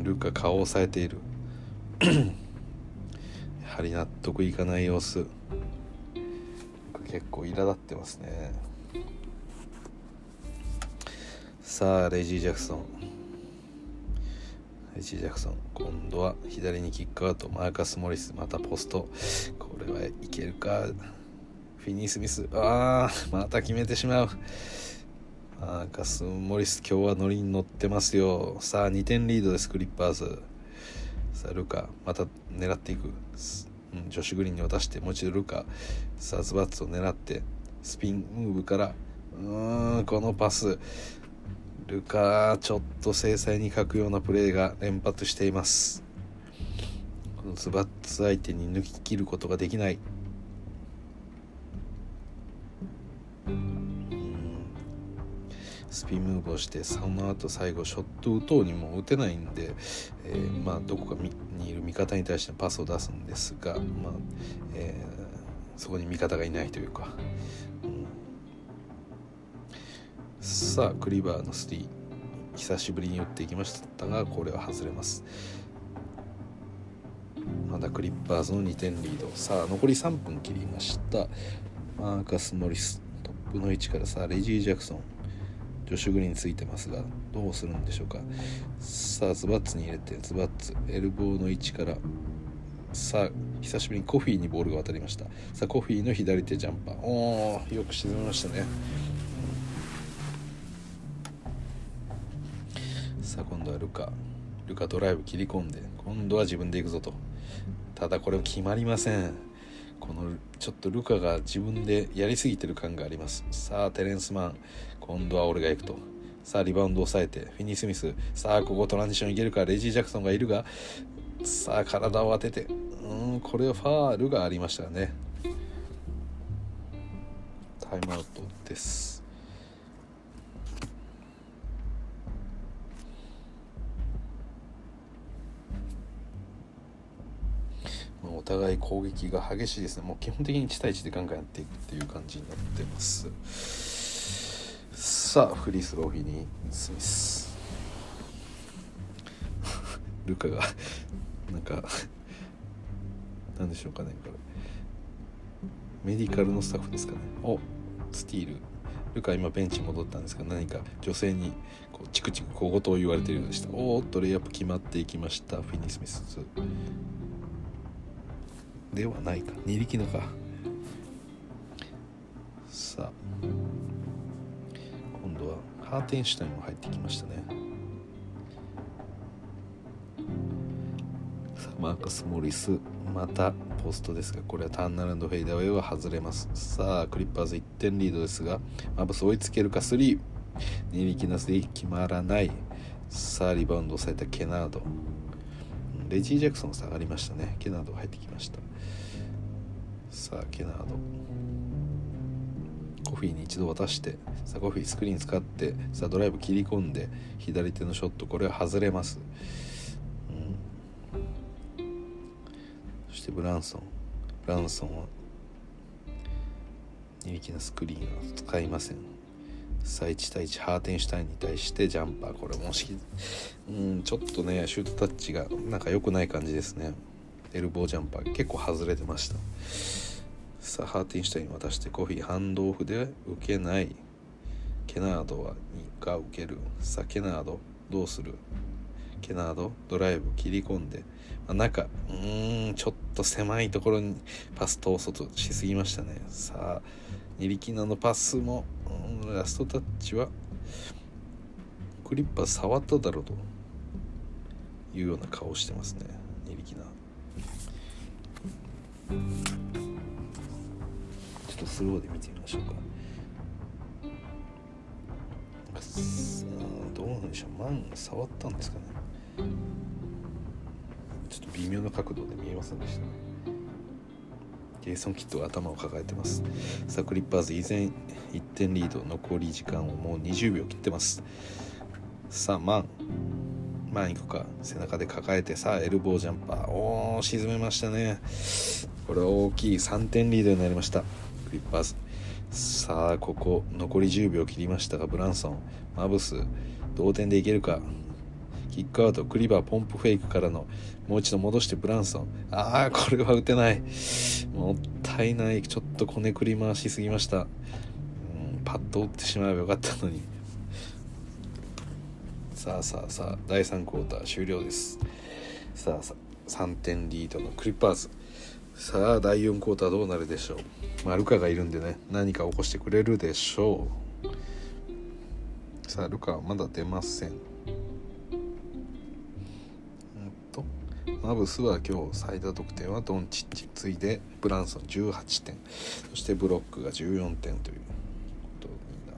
ルカ顔を押さえているやはり納得いかない様子、結構苛立ってますね。さあレイジー・ジャクソン、今度は左にキックアウト、マーカス・モリス、またポスト、これはいけるか、フィニー・スミス、また決めてしまう。マーカス・モリス今日はノリに乗ってますよ。さあ2点リードですクリッパーズ。さあルカまた狙っていく、ジョシュ・グリーンに渡して、もう一度ルカ、さあズバッツを狙ってスピンムーブから、このパス、ルカちょっと精細に書くようなプレーが連発しています。このズバッツ相手に抜き切ることができない。スピンムーブをして、その後最後ショット打とうにも打てないんで、どこかにいる味方に対してパスを出すんですが、そこに味方がいないというか、さあクリバーの3久しぶりに打っていきましたが、これは外れます。まだクリッパーズの2点リード。さあ残り3分切りました。マーカス・モリストップの位置から、さあレジー・ジャクソン、ジョシュ・グリーンついてますが、どうするんでしょうか。さあズバッツに入れて、ズバッツエルボーの位置から、さあ久しぶりにコフィーにボールが渡りました。さあコフィーの左手ジャンパー、よく沈めましたね。さあ今度はルカドライブ切り込んで、今度は自分で行くぞと。ただこれも決まりません。このちょっとルカが自分でやりすぎてる感があります。さあテレンスマン、今度は俺が行くと。さあリバウンドを抑えて、フィニー・スミス、さあここトランジションいけるか、レジー・ジャクソンがいるが、さあ体を当てて、これはファールがありましたね。タイムアウトです。お互い攻撃が激しいですね。もう基本的に1対1でガンガンやっていくっていう感じになってます。さあフリースローヒニースミスルカがなんか何でしょうかね、これメディカルのスタッフですかね。おスティールルカ今ベンチ戻ったんですが、何か女性にこうチクチク小言を言われているようでした。おーっとレイアップ決まっていきました。フィニースミスではないか、2力のか。さあ今度はハーテンシュタインも入ってきましたね。さあマーカス・モリスまたポストですが、これはターンナランドフェイダーウェイは外れます。さあクリッパーズ1点リードですが、マブス追いつけるか、3 2力なスリー決まらない。さあリバウンドを抑えたケナード、レジー・ジャクソン下がりましたね。ケナード入ってきました。さあケナードコフィーに一度渡して、さあコフィースクリーン使って、さあドライブ切り込んで左手のショット、これは外れます、そしてブランソンはニリキなスクリーンは使いません。さあ1対1ハーテンシュタインに対してジャンパー、これもしちょっとねシュートタッチがなんか良くない感じですね。エルボージャンパー結構外れてました。さあハーテンシュタイン渡してコフィーハンドオフで受けない。ケナードは2回受ける。さあケナードどうする？ケナードドライブ切り込んで、中ちょっと狭いところにパス通そうとしすぎましたね。さあニリキナのパスもラストタッチはクリッパー触っただろうというような顔してますね、ニリキナ。ちょっとスローで見てみましょうか。どうなんでしょう、マン触ったんですかね。ちょっと微妙な角度で見えませんでしたね。ジェイソン・キッドが頭を抱えてます。さあクリッパーズ依然1点リード、残り時間をもう20秒切ってます。さあマン行くか、背中で抱えて、さあエルボージャンパーおー沈めましたね。これは大きい3点リードになりましたクリッパーズ。さあここ残り10秒切りましたが、ブランソンマブス同点でいけるか、キックアウトクリバーポンプフェイクからのもう一度戻してブランソン、これは打てない、もったいない。ちょっとこねくり回しすぎました。パッと打ってしまえばよかったのに。さあ第3クォーター終了です。さあ3点リードのクリッパーズ。さあ第4クォーターどうなるでしょう。ルカがいるんでね、何か起こしてくれるでしょう。さあルカはまだ出ません。マブスは今日最多得点はドンチッチ、次いでブランソン18点、そしてブロックが14点ということになっ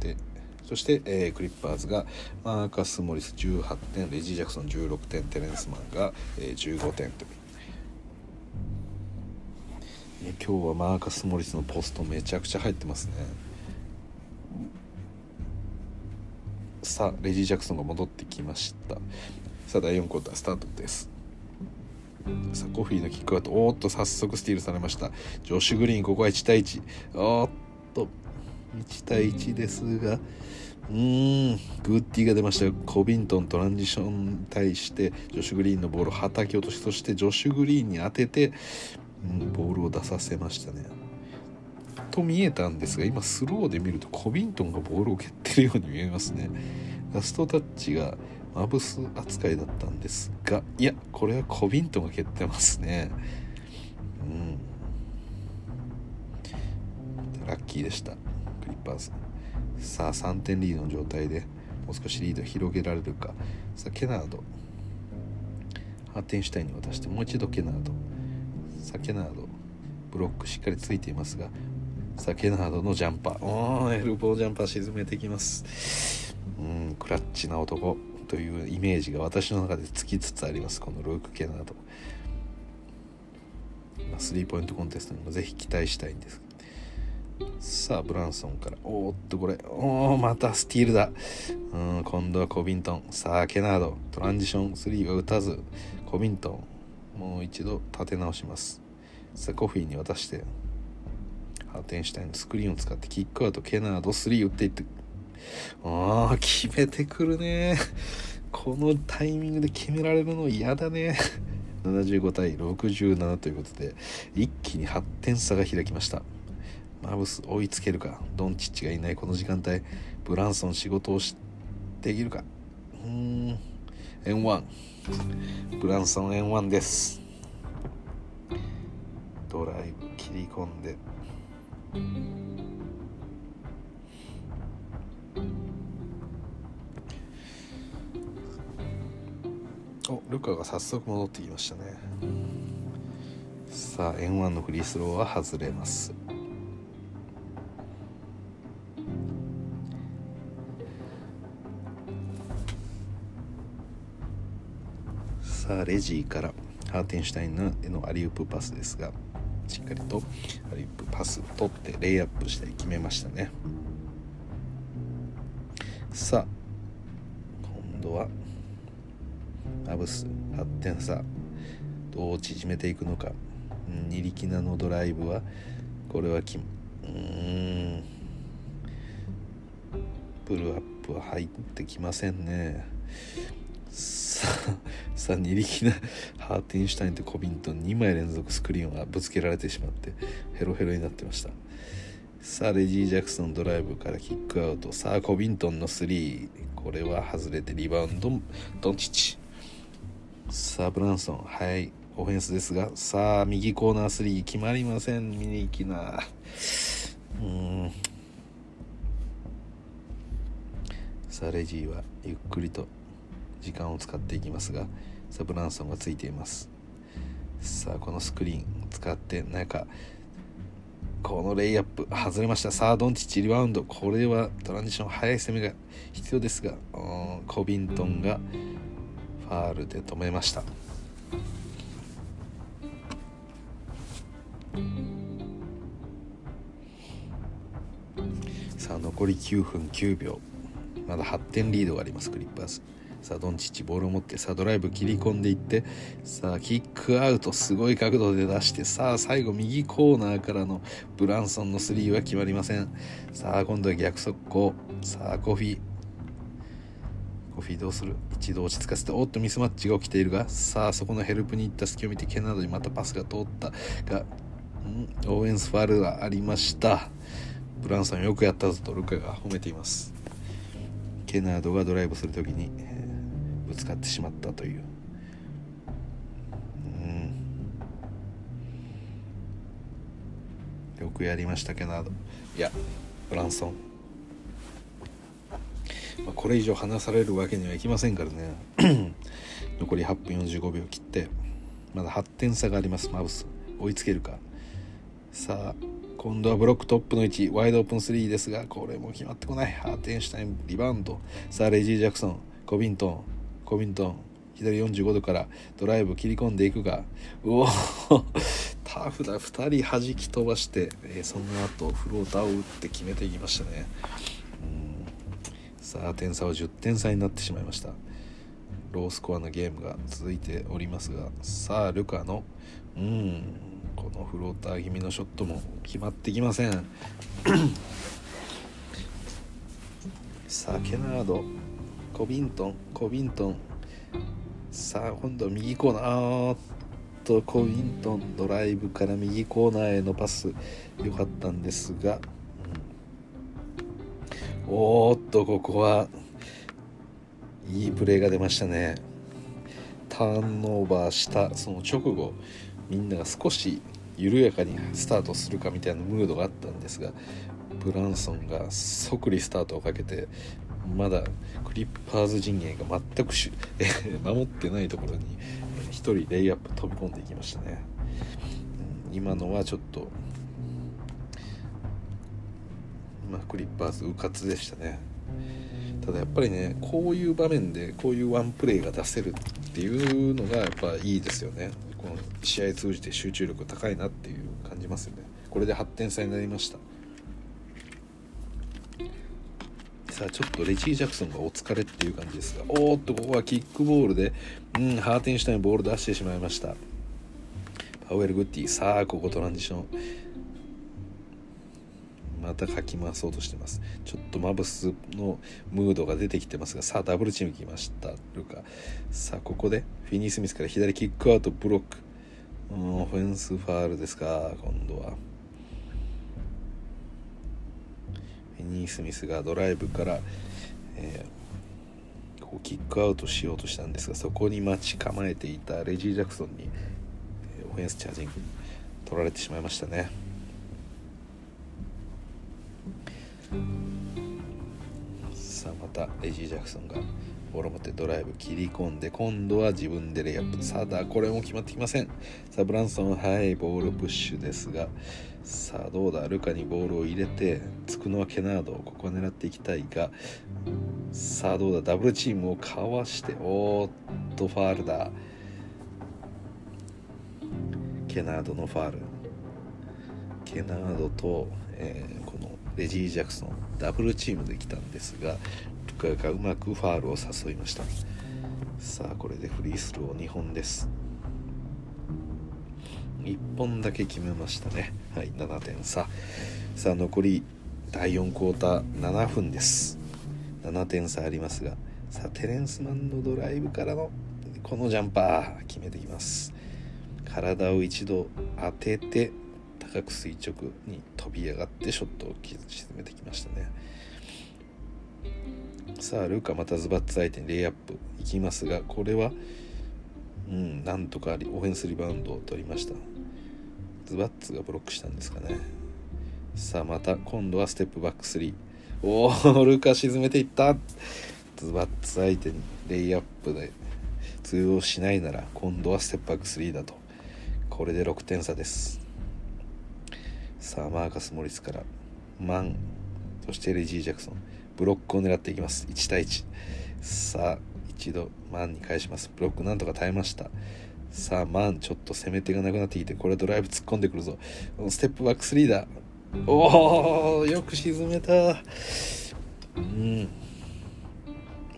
て、そして、クリッパーズがマーカス・モリス18点、レジー・ジャクソン16点、テレンスマンが、15点という、今日はマーカス・モリスのポストめちゃくちゃ入ってますね。さあレジー・ジャクソンが戻ってきました。さあ第4クォータースタートです。さあコフィーのキックアウト、おーっと早速スティールされました。ジョシュグリーンここは1対1、おーっと1対1ですが、グッディが出ました。コビントントランジションに対してジョシュグリーンのボールをはたき落とし、そしてジョシュグリーンに当てて、ボールを出させましたねと見えたんですが、今スローで見るとコビントンがボールを蹴ってるように見えますね。ラストタッチがマブス扱いだったんですが、いやこれはコビントンが蹴ってますね。ラッキーでしたクリッパーズ。さあ3点リードの状態でもう少しリード広げられるか。さあケナードハーテンシュタインに渡して、もう一度ケナード、さあケナードブロックしっかりついていますが、さあケナードのジャンパー、エルボージャンパー沈めてきます。クラッチな男というイメージが私の中でつきつつあります、このルーク・ケナード。スリーポイントコンテストにもぜひ期待したいんです。さあブランソンからおーっとこれおーまたスティールだ。今度はコビントン、さあケナードトランジション3は打たず、コビントンもう一度立て直します。さあコフィーに渡してハーテンシュタインのスクリーンを使ってキックアウト、ケナード3打っていって、あー決めてくるね。このタイミングで決められるの嫌だね。75対67ということで一気に8点差が開きました。マブス追いつけるか。ドンチッチがいないこの時間帯、ブランソン仕事をできるか。N1 ブランソン N1 です。ドライブ切り込んでルカが早速戻ってきましたね。さあ N1 のフリースローは外れます。さあレジーからハーテンシュタインへのアリウープパスですが、しっかりとアリウープパスを取ってレイアップして決めましたね。さあ今度はマブス8点差どう縮めていくのか。ニリキナのドライブはこれはプルアップは入ってきませんね。さあニリキナハーテンシュタインとコビントン2枚連続スクリーンをぶつけられてしまってヘロヘロになってました。さあレジー・ジャクソンドライブからキックアウト、さあコビントンの3これは外れてリバウンドドンチッチ。さあブランソンオフェンスですが、さあ右コーナー3決まりません。見に行きなさあレジーはゆっくりと時間を使っていきますが、さあブランソンがついています。さあこのスクリーン使って中このレイアップ外れました。さあドンチッチリバウンド、これはトランジション早い攻めが必要ですが、コビントンがファールで止めました。さあ残り9分9秒、まだ8点リードがありますクリッパーズ。さあドンチッチボールを持って、さあドライブ切り込んでいって、さあキックアウトすごい角度で出して、さあ最後右コーナーからのブランソンの3は決まりません。さあ今度は逆速攻、さあコフィーどうする、一度落ち着かせておっとミスマッチが起きているが、さあそこのヘルプに行った隙を見てケナードにまたパスが通ったがオーエンスファールがありました。ブランソンよくやったぞとルカが褒めています。ケナードがドライブするときにぶつかってしまったという、よくやりましたケナード。いやブランソンこれ以上離されるわけにはいきませんからね。残り8分45秒切ってまだ8点差があります。マブス追いつけるか。さあ今度はブロックトップの位置ワイドオープン3ですが、これも決まってこない。ハーテンシュタインリバウンド、さあレジー・ジャクソンコビントン左45度からドライブ切り込んでいくが、うおタフだ。2人弾き飛ばして、その後フローターを打って決めていきましたね。さあ点差は10点差になってしまいました。ロースコアのゲームが続いておりますが、さあルカのこのフローター気味のショットも決まってきません。さあケナードコビントンさあ今度は右コーナーコビントンドライブから右コーナーへのパス良かったんですが、ここはいいプレーが出ましたね。ターンオーバーしたその直後、みんなが少し緩やかにスタートするかみたいなムードがあったんですが、ブランソンが即リスタートをかけて、まだクリッパーズ陣営が全く守ってないところに1人レイアップ飛び込んでいきましたね。今のはちょっとクリッパーズうかつでしたね。ただやっぱりね、こういう場面でこういうワンプレーが出せるっていうのがやっぱいいですよね。この試合通じて集中力高いなっていう感じますよね。これで8点差になりました。さあちょっとレジー・ジャクソンがお疲れっていう感じですが、おーっとここはキックボールでハーテンシュタインボール出してしまいました。パウエル・グッディ、さあここトランジションまたかき回そうとしてます。ちょっとマブスのムードが出てきてますが、さあダブルチーム来ましたルカ。さあここでフィニー・スミスから左キックアウトブロック、オフェンスファールですか。今度はフィニー・スミスがドライブから、ここキックアウトしようとしたんですが、そこに待ち構えていたレジー・ジャクソンに、オフェンスチャージング取られてしまいましたね。さあまたレジー・ジャクソンがボールを持ってドライブ切り込んで、今度は自分でレイアップ。さあこれも決まってきません。さあブランソン、はいボールプッシュですが、さあどうだ、ルカにボールを入れてつくのはケナード、ここは狙っていきたいが、さあどうだ、ダブルチームをかわして、おーっとファールだ、ケナードのファール。ケナードと、このレジー・ジャクソンダブルチームで来たんですが、ルカがうまくファールを誘いました。さあこれでフリースロー2本です。1本だけ決めましたね。はい、7点差。さあ残り第4クォーター7分です。7点差ありますが、さあテレンスマンのドライブからのこのジャンパー決めてきます。体を一度当てて高く垂直に飛び上がってショットを沈めてきましたね。さあルカまたズバッツ相手にレイアップいきますが、これはなんとかオフェンスリバウンドを取りました。ズバッツがブロックしたんですかね。さあまた今度はステップバック3、おールカ沈めていった。ズバッツ相手にレイアップで通用しないなら今度はステップバック3だと。これで6点差です。さあマーカス・モリスからマン、そしてレジー・ジャクソンブロックを狙っていきます。1対1。さあ一度マンに返します。ブロックなんとか耐えました。さあマンちょっと攻め手がなくなってきて、これドライブ突っ込んでくるぞ、ステップバック3だ、おーよく沈めた。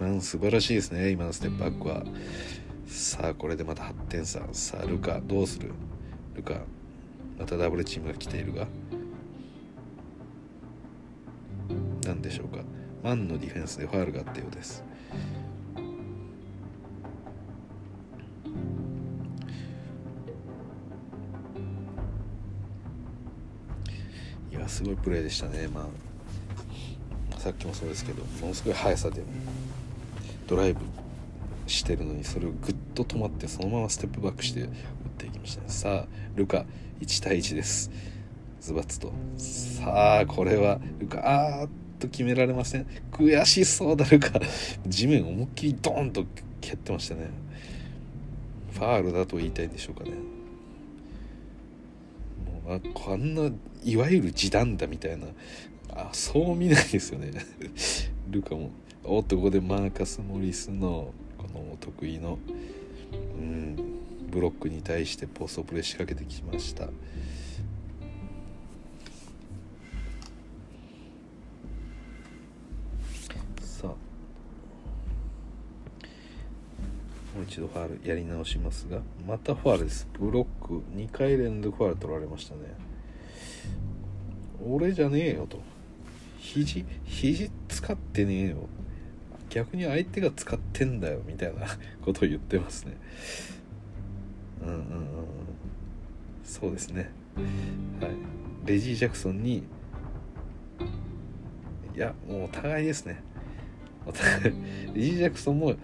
マン素晴らしいですね、今のステップバックは。さあこれでまた8点差。さあルカどうする、ルカまたダブルチームが来ているが、何でしょうか。マンのディフェンスでファウルがあったようです。いやすごいプレーでしたね。さっきもそうですけど、ものすごい速さでドライブしてるのに、それをぐっと止まってそのままステップバックして打っていきましたね。さあルカ1対1です。ズバッツと、さあこれはルカ決められません。悔しそうだルカ、地面思いっきりドーンと蹴ってましたね。ファールだと言いたいんでしょうかね。もうあんないわゆる地団打みたいな、そう見ないですよね。ルカもおっと、ここでマーカス・モリスのこの得意のブロックに対してポストプレー仕掛けてきました。もう一度ファールやり直しますが、またファールです。ブロック2回連続ファール取られましたね。俺じゃねえよと、肘使ってねえよ、逆に相手が使ってんだよみたいなことを言ってますね。そうですね、はい。レジー・ジャクソンに、いやもうお互いですね。レジー・ジャクソンも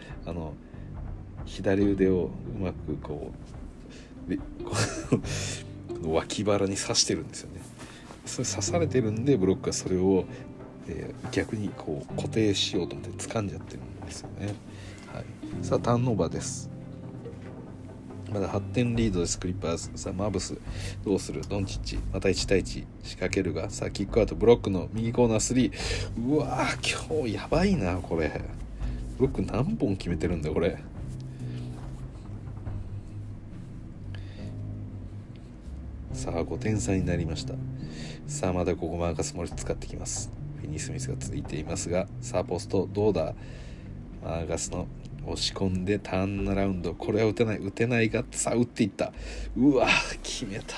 左腕をうまくこう脇腹に刺してるんですよね。それ刺されてるんで、ブロックがそれを、逆にこう固定しようと思って掴んじゃってるんですよね、はい。さあターンオーバーです。まだ8点リードですクリッパーズ。さあマブスどうする、ドンチッチまた1対1仕掛けるが、さあキックアウトブロックの右コーナー3。うわー今日やばいな、これブロック何本決めてるんだこれ。さあ5点差になりました。さあまだここも赤スモリス使ってきます。フィニースミスが続いていますが、さあポストどうだ、マーガスの押し込んでターンアラウンド、これは打てないが、さあ打っていった。うわ決めた。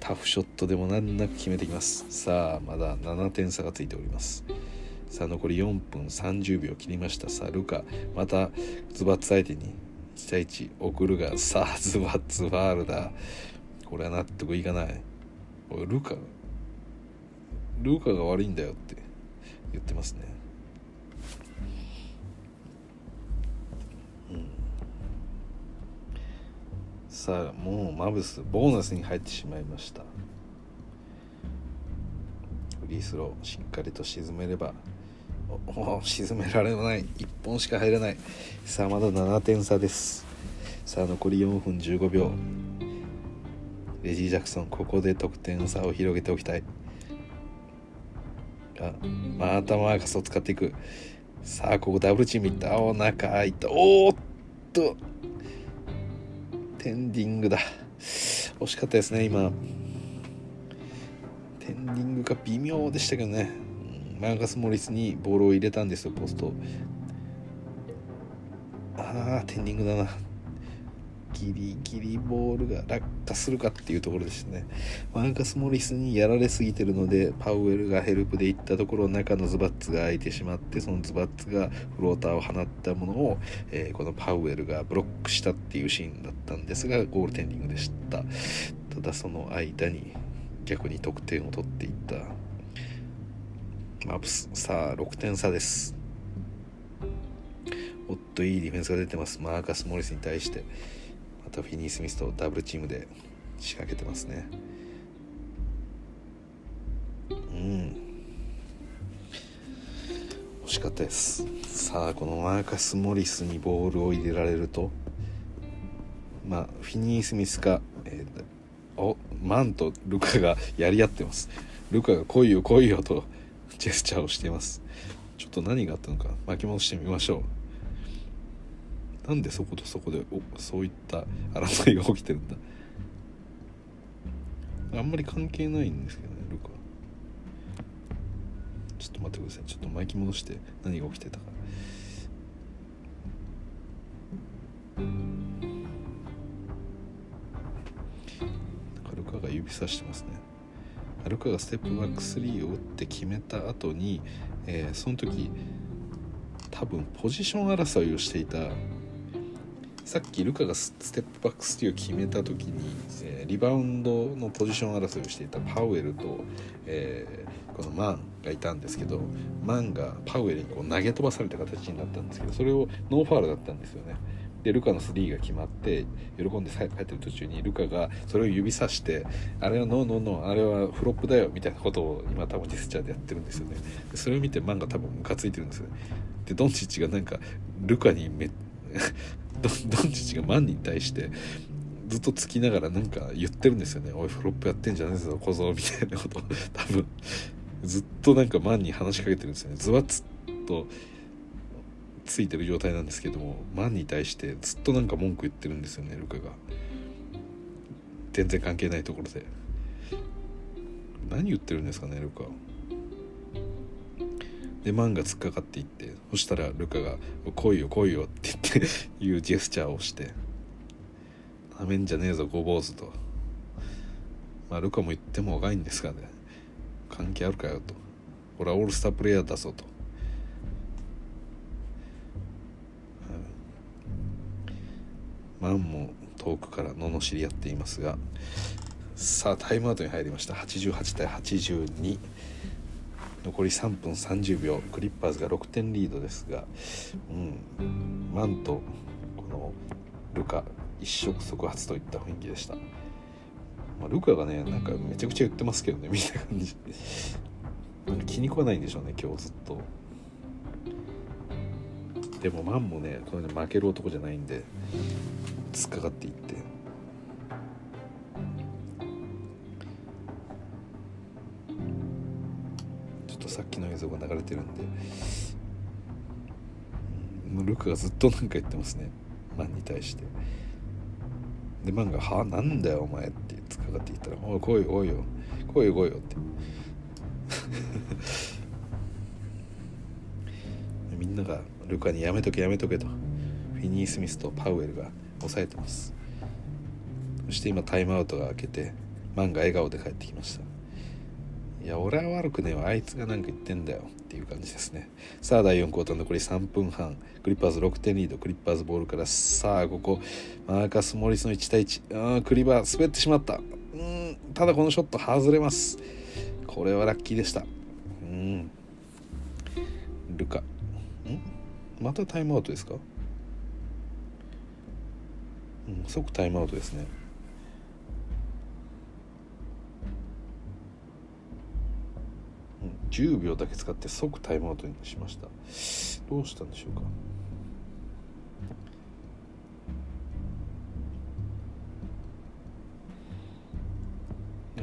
タフショットでも難なく決めてきます。さあまだ7点差がついております。さあ残り4分30秒切りました。さあルカまたズバッツ相手に1対1送るが、さあズバッツファールだ。これは納得いかない。ルカが悪いんだよって言ってますね。さあもうマブスボーナスに入ってしまいました。フリースローしっかりと沈めれば、沈められない1本しか入らない。さあまだ7点差です。さあ残り4分15秒、レジー・ジャクソンここで得点差を広げておきたい。またマーカスを使っていく。さあここダブルチームいった。お中開いた。おーっとテンディングだ。惜しかったですね。今テンディングが微妙でしたけどね。マーカス・モリスにボールを入れたんですよ、ポスト。テンディングだな。ギリギリボールが落下するかっていうところでしたね。マーカス・モリスにやられすぎてるので、パウエルがヘルプで行ったところ、中のズバッツが空いてしまって、そのズバッツがフローターを放ったものを、このパウエルがブロックしたっていうシーンだったんですが、ゴールテンディングでした。ただその間に逆に得点を取っていったマブス。さあ6点差です。おっといいディフェンスが出てます。マーカス・モリスに対してフィニー・スミスとダブルチームで仕掛けてますね。惜しかったです。さあこのマーカス・モリスにボールを入れられると、フィニー・スミスか、マンとルカがやり合ってます。ルカが来いよ来いよとジェスチャーをしています。ちょっと何があったのか巻き戻してみましょう。なんでそことそこでそういった争いが起きてるんだ。あんまり関係ないんですけどね、ルカ。ちょっと待ってください。ちょっと巻き戻して何が起きてたか。ルカが指さしてますね。ルカがステップバック3を打って決めた後に、その時多分ポジション争いをしていた。さっきルカがステップバックスリーを決めた時に、リバウンドのポジション争いをしていたパウエルと、このマンがいたんですけど、マンがパウエルにこう投げ飛ばされた形になったんですけど、それをノーファウルだったんですよね。でルカのスリーが決まって喜んで帰ってる途中にルカがそれを指さして、あれはノーノーノー、あれはフロップだよみたいなことを今多分ジェスチャーでやってるんですよね。でそれを見てマンが多分ムカついてるんですよね。でドンチッチがなんかルカにドンチッチがマンに対してずっとつきながらなんか言ってるんですよね。おいフロップやってんじゃねえぞ小僧みたいなことを多分ずっとなんかマンに話しかけてるんですよね。ズワッツとついてる状態なんですけども、マンに対してずっとなんか文句言ってるんですよね、ルカが。全然関係ないところで何言ってるんですかね、ルカ。でマンが突っかかっていって、そしたらルカが来いよ来いよって言っていうジェスチャーをして、なめんじゃねえぞご坊主と。ルカも言っても若いんですがね、関係あるかよと、俺はオールスタープレイヤーだぞと。マンも遠くから罵り合っていますが、さあタイムアウトに入りました。88対82、残り3分30秒、クリッパーズが6点リードですが、マンとこのルカ一触即発といった雰囲気でした。ルカがねなんかめちゃくちゃ言ってますけどねみたいな感じで気に食わないんでしょうね今日ずっと。でもマンもねこれ負ける男じゃないんで突っかかっていって、ちょっとさっきの映像が流れてるんでルカがずっとなんか言ってますね、マンに対して。でマンがはなんだよお前って突っかかっていったら、おい来いおいよ来いよ来いよってみんながルカにやめとけやめとけと、フィニー・スミスとパウエルが抑えてます。そして今タイムアウトが明けてマンが笑顔で帰ってきました。いや俺は悪くねえわ、あいつがなんか言ってんだよっていう感じですね。さあ第4クォーター残り3分半、クリッパーズ6点リード、クリッパーズボールから、さあここマーカス・モリスの1対1、クリバー滑ってしまった。ただこのショット外れます。これはラッキーでした。ルカまたタイムアウトですか、即タイムアウトですね。10秒だけ使って即タイムアウトにしました。どうしたんでしょうか。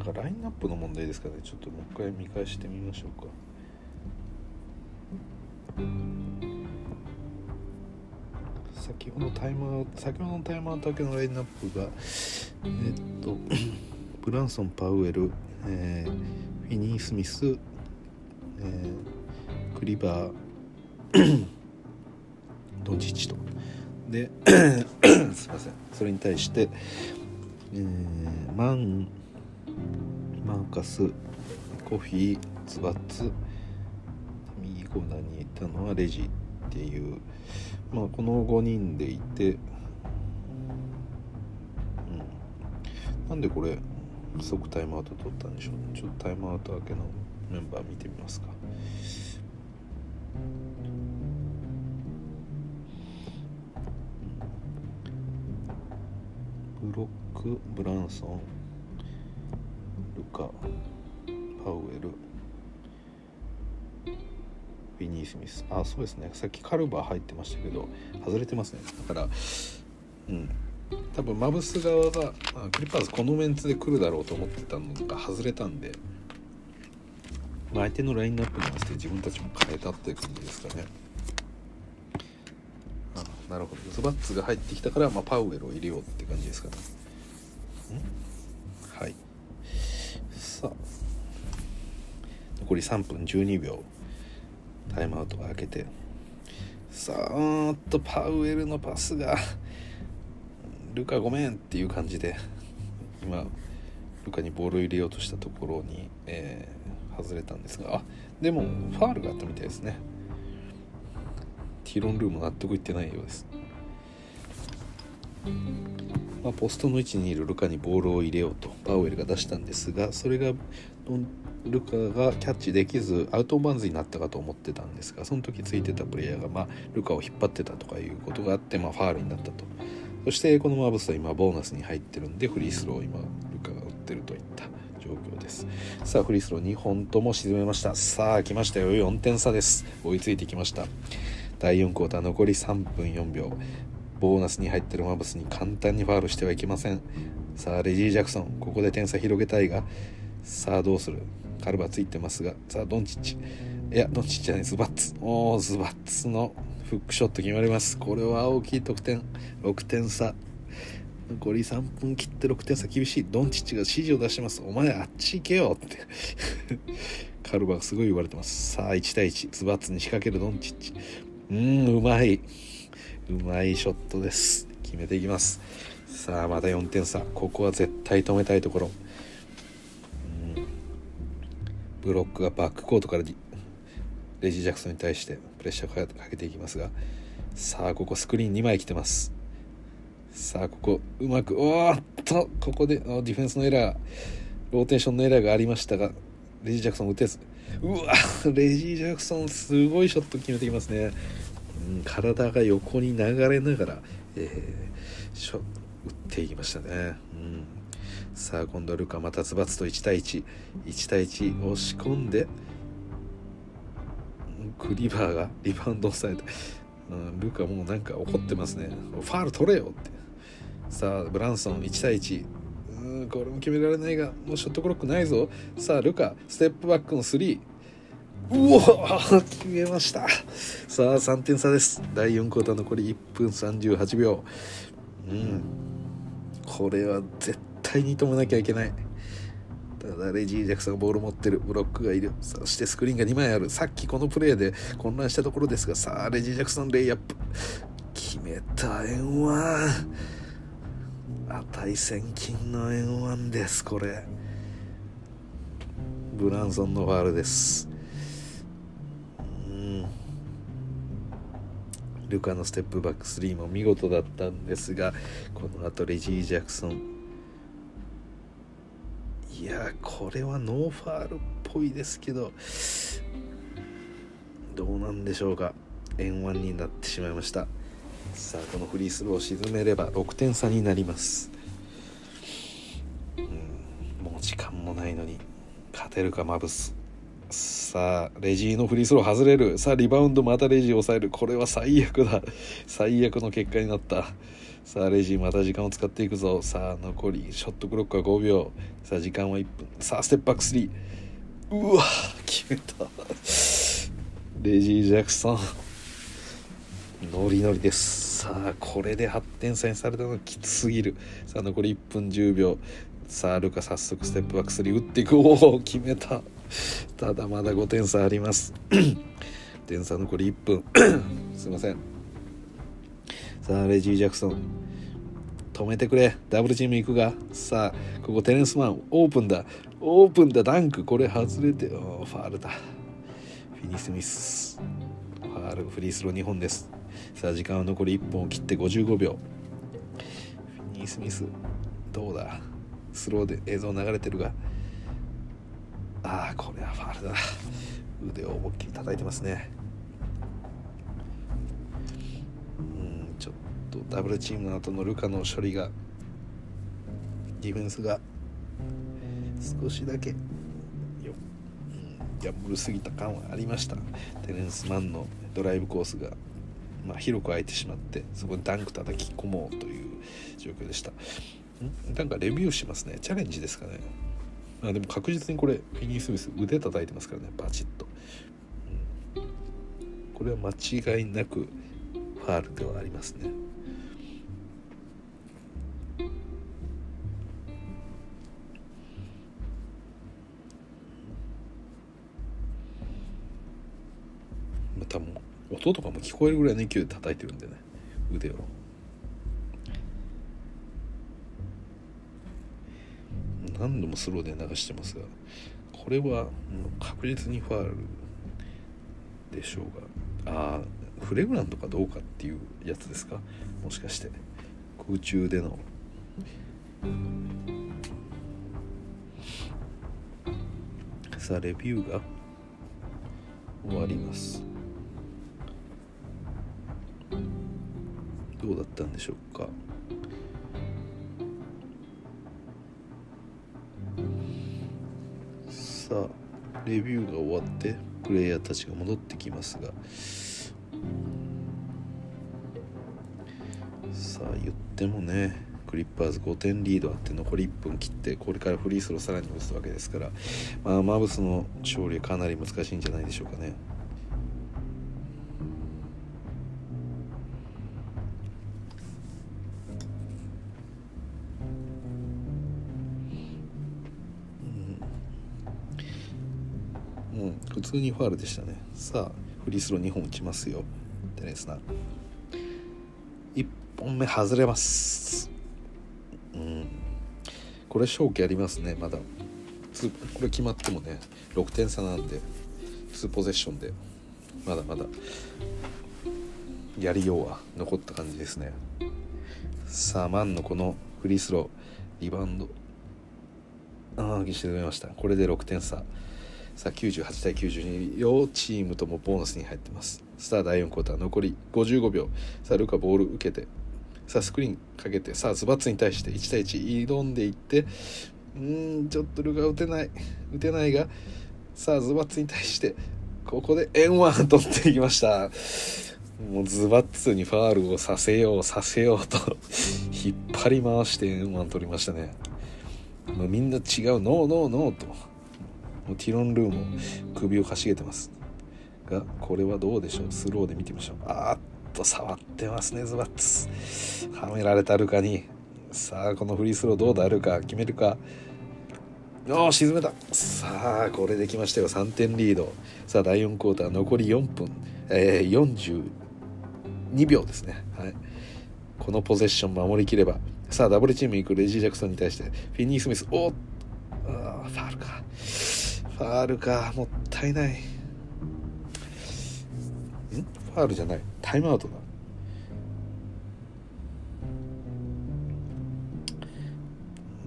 なんかラインナップの問題ですかね。ちょっともう一回見返してみましょうか。先ほどのタイムアウトだけのラインナップがブランソン、パウエル、フィニー・スミス、クリバードンチッチとですいません。それに対して、マーカス、コフィー、ツバッツ、右コーナーにいたのはレジっていう、まあ、この5人でいて、なんでこれ即タイムアウト取ったんでしょうね。ちょっとタイムアウト明けのメンバー見てみますか。ブロック、ブランソン、ルカ、パウエル、ビニー・スミス、あ、そうですね、さっきカルバー入ってましたけど外れてますね。だから多分マブス側が、クリッパーズこのメンツで来るだろうと思ってたのが外れたんで、相手のラインナップに合わせて自分たちも変えたっていう感じですかね。あ、なるほど。ズバッツが入ってきたから、パウエルを入れようって感じですかね。はい。さあ、残り3分12秒。タイムアウトが明けて、さーっとパウエルのパスがルカごめんっていう感じで、今ルカにボールを入れようとしたところに、外れたんですが、でもファールがあったみたいですね。ティロン・ルーも納得いってないようです。ポストの位置にいるルカにボールを入れようとパウエルが出したんですが、それがルカがキャッチできずアウトオブバウンズになったかと思ってたんですが、その時ついてたプレイヤーが、ルカを引っ張ってたとかいうことがあって、ファールになったと。そしてこのマブスは今ボーナスに入ってるんで、フリースローを今ルカが打ってるといった状況です。さあフリースロー2本とも沈めました。さあ来ましたよ、4点差です。追いついてきました。第4クォーター残り3分4秒、ボーナスに入ってるマブスに簡単にファールしてはいけません。さあレジー・ジャクソン、ここで点差広げたいが、さあどうする。カルバーついてますが、さあドンチッチ、いやドンチッチじゃない、ズバッツ、ズバッツのフックショット決まります。これは大きい得点。6点差、残り3分切って6点差、厳しい。ドンチッチが指示を出してます。お前あっち行けよってカルバがすごい言われてます。さあ1対1、ズバッツに仕掛けるドンチッチ、うまいショットです。決めていきます。さあまた4点差、ここは絶対止めたいところ。ブロックがバックコートからレジー・ジャクソンに対してプレッシャーをかけていきますが、さあここスクリーン2枚来てます。さあここうまく、ここでディフェンスのエラー、ローテーションのエラーがありましたが、レジー・ジャクソン打てず、レジー・ジャクソンすごいショット決めてきますね。体が横に流れながら、打っていきましたね。さあ今度はルカまたズバツと1対1押し込んで、クリバーがリバウンドされて、ルカもうなんか怒ってますね。ファール取れよって。さあブランソン1対1、これも決められないが、もうショットクロックないぞ。さあルカステップバックの3、決めました。さあ3点差です。第4クォーター残り1分38秒。これは絶対に止めなきゃいけない。ただレジー・ジャクソンがボール持ってる、ブロックがいる、そしてスクリーンが2枚ある。さっきこのプレーで混乱したところですが、さあレジー・ジャクソンレイアップ決めた。円ワン、値千金の円ワンです。これブランソンのファウルです。ルカのステップバック3も見事だったんですが、この後レジー・ジャクソン、いやこれはノーファールっぽいですけど、どうなんでしょうか。円ワンになってしまいました。さあこのフリースローを沈めれば6点差になります。もう時間もないのに勝てるかマブス。さあレジーのフリースロー外れる。さあリバウンドまたレジー抑える。これは最悪だ、最悪の結果になった。さあレジーまた時間を使っていくぞ。さあ残りショットクロックは5秒、さあ時間は1分。さあステップバック3、うわ決めたレジー・ジャクソンノリノリです。さあこれで8点差にされたのはきつすぎる。さあ残り1分10秒。さあルカ早速ステップバック3打っていく。おお決めた。ただまだ5点差あります点差残り1分すいません。さあレジー・ジャクソン止めてくれ、ダブルチーム行くが、さあここテレンスマンオープンだ、オープンだ、ダンクこれ外れてファールだ。フィニスミスファール、フリースロー2本です。さあ時間は残り1本を切って55秒。フィニスミスどうだ、スローで映像流れてるが、ああこれはファールだ。腕を思いっきり叩いてますね。ちょっとダブルチームの後のルカの処理が、ディフェンスが少しだけギャンブルすぎた感はありました。テレンスマンのドライブコースが、広く空いてしまって、そこにダンク叩き込もうという状況でした。なんかレビューしますね。チャレンジですかね。でも確実にこれフィニー・スミス腕叩いてますからね、バチッと、これは間違いなくファールではありますね。多分音とかも聞こえるぐらいの勢いで叩いてるんでね、腕を。何度もスローで流してますが、これは確実にファールでしょうが、フレグラントかどうかっていうやつですか、もしかして空中での。さあレビューが終わります。どうだったんでしょうか。さあレビューが終わってプレイヤーたちが戻ってきますが、さあ言ってもね、クリッパーズ5点リードあって残り1分切って、これからフリースローさらに打つわけですから、マブスの勝利はかなり難しいんじゃないでしょうかね。普通にファールでしたね。さあフリースロー2本打ちますよテレンスナー。1本目外れます。これ勝機ありますね。まだこれ決まってもね6点差なんで、2ポゼッションでまだまだやりようは残った感じですね。さあマンのこのフリースロー、リバウンド沈めました。これで6点差。さあ98対92、両チームともボーナスに入ってます。さあ第4クォーター残り55秒。さあルカボール受けて、さあスクリーンかけて、さあズバッツに対して1対1挑んでいって、ちょっとルカ打てないが、さあズバッツに対してここで円ワン取っていきました。もうズバッツにファールをさせようと引っ張り回して円ワン取りましたね。みんな違う、ノーノーノーとティロンルーも首をかしげてますが、これはどうでしょう。スローで見てみましょう。触ってますね、ズバッツ。はめられたルカにさあこのフリースローどうなるか、決めるか、おー沈めた。さあこれできましたよ、3点リード。さあ第4クォーター残り4分、42秒ですね、はい、このポゼッション守りきれば、さあダブルチーム行くレジー・ジャクソンに対してフィニー・スミス、おーあーファールかもったいない、ファールじゃない、タイムアウトだ。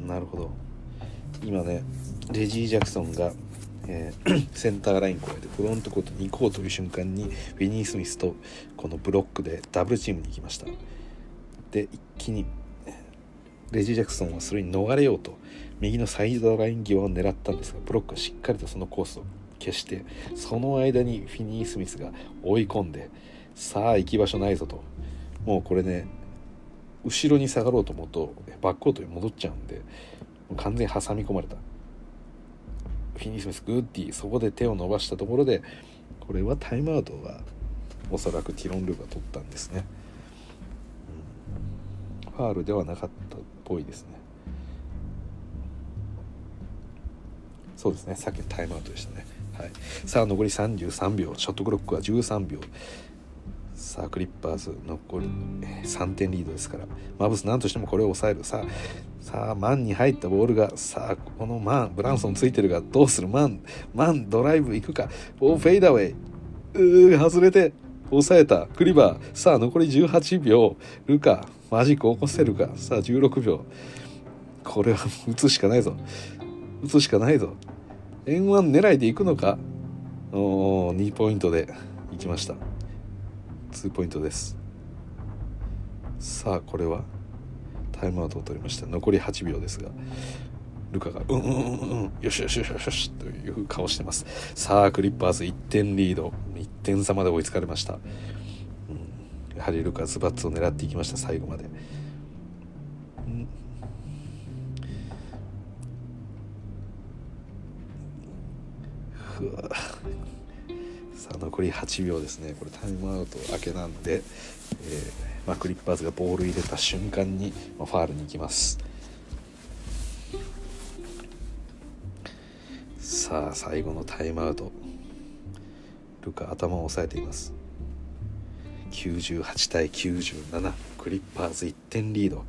なるほど、今ねレジー・ジャクソンが、センターライン越えてフロントコートに行こうという瞬間にフィニー・スミスとこのブロックでダブルチームに行きました。で一気にレジー・ジャクソンはそれに逃れようと右のサイドライン際を狙ったんですが、ブロックはしっかりとそのコースを消して、その間にフィニー・スミスが追い込んで、さあ行き場所ないぞと、もうこれね後ろに下がろうと思うとバックコートに戻っちゃうんで完全に挟み込まれた。フィニー・スミスグッディ、そこで手を伸ばしたところで、これはタイムアウトはおそらくティロン・ルーが取ったんですね、うん、ファールではなかったっぽいですね。そうですね、さっきのタイムアウトでしたね、はい、さあ残り33秒、ショットクロックは13秒。さあクリッパーズ残り3点リードですから、マブスなんとしてもこれを抑える。さあマンに入ったボールが、さあこのマンブランソンついてるがどうする、マンドライブ行くか、おフェイダーウェイ、外れて抑えたクリバー。さあ残り18秒、ルカマジックを起こせるか。さあ16秒、これは打つしかないぞ、N1 狙いで行くのか。2ポイントで行きました。2ポイントです。さあこれはタイムアウトを取りました。残り8秒ですが、ルカがよしという顔してます。さあクリッパーズ1点リード、1点差まで追いつかれました、やはりルカズバッツを狙っていきました、最後まで、さあ残り8秒ですね。これタイムアウト明けなんで、クリッパーズがボール入れた瞬間に、ファールに行きます。さあ最後のタイムアウト、ルカ頭を押さえています。98対97、クリッパーズ1点リード。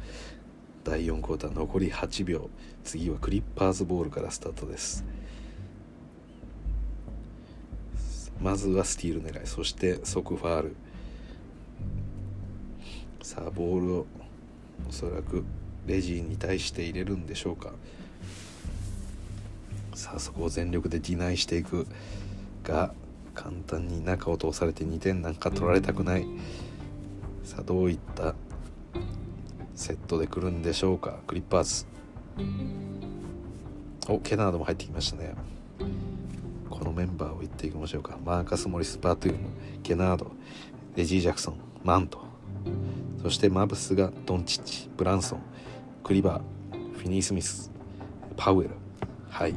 第4クォーター残り8秒、次はクリッパーズボールからスタートです。まずはスティール狙い、そして即ファール。さあボールをおそらくレジに対して入れるんでしょうか。さあそこを全力でディナイしていくが、簡単に中を通されて2点なんか取られたくない。さあどういったセットで来るんでしょうか、クリッパーズ。ケナードも入ってきましたね。このメンバーを言っていきましょうか。マーカス・モリス・バトゥーム、ケナード、レジー・ジャクソン、マント、そしてマブスがドンチッチ、ブランソン、クリバー、フィニー・スミス、パウエル、はい。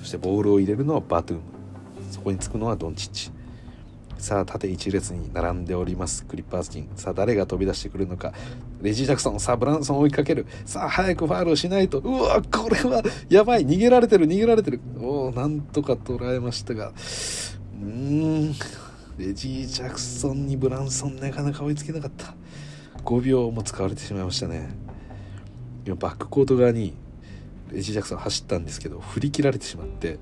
そしてボールを入れるのはバトゥーム、そこにつくのはドンチッチ。さあ縦一列に並んでおりますクリッパーズ陣、さあ誰が飛び出してくるのか。レジー・ジャクソン、さあブランソン追いかける。さあ早くファウルをしないと、うわこれはやばい、逃げられてる。なんとか捉えましたが、レジー・ジャクソンにブランソンなかなか追いつけなかった。5秒も使われてしまいましたね。今バックコート側にレジー・ジャクソン走ったんですけど、振り切られてしまって、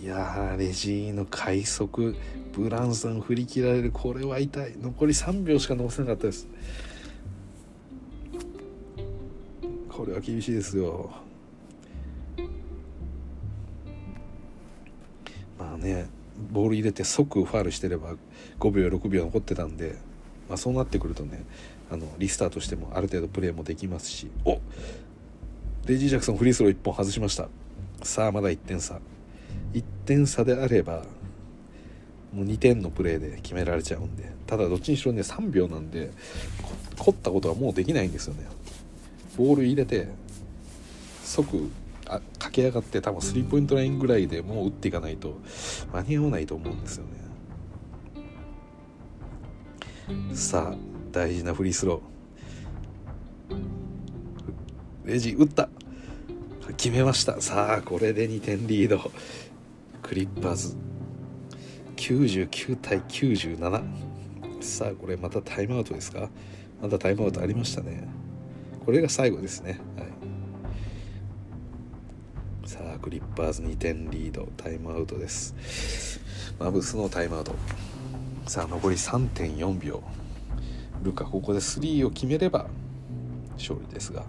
いやレジーの快速、ブランソン振り切られる、これは痛い。残り3秒しか残せなかったです。これは厳しいですよ。まあね、ボール入れて即ファウルしてれば5秒6秒残ってたんで、そうなってくるとね、リスタートしてもある程度プレーもできますし、レジー・ジャクソンフリースロー1本外しました。さあまだ1点差であればもう2点のプレーで決められちゃうんで、ただどっちにしろね3秒なんで凝ったことはもうできないんですよね。ボール入れて即駆け上がって、多分スリーポイントラインぐらいでもう打っていかないと間に合わないと思うんですよね。さあ大事なフリースロー、レジ打った、決めました。さあこれで2点リード、クリッパーズ99対97。さあこれまたタイムアウトですか。またタイムアウトありましたね。これが最後ですね、はい。さあクリッパーズ2点リード、タイムアウトです。マブスのタイムアウト。さあ残り 3.4 秒、ルカここで3を決めれば勝利ですが、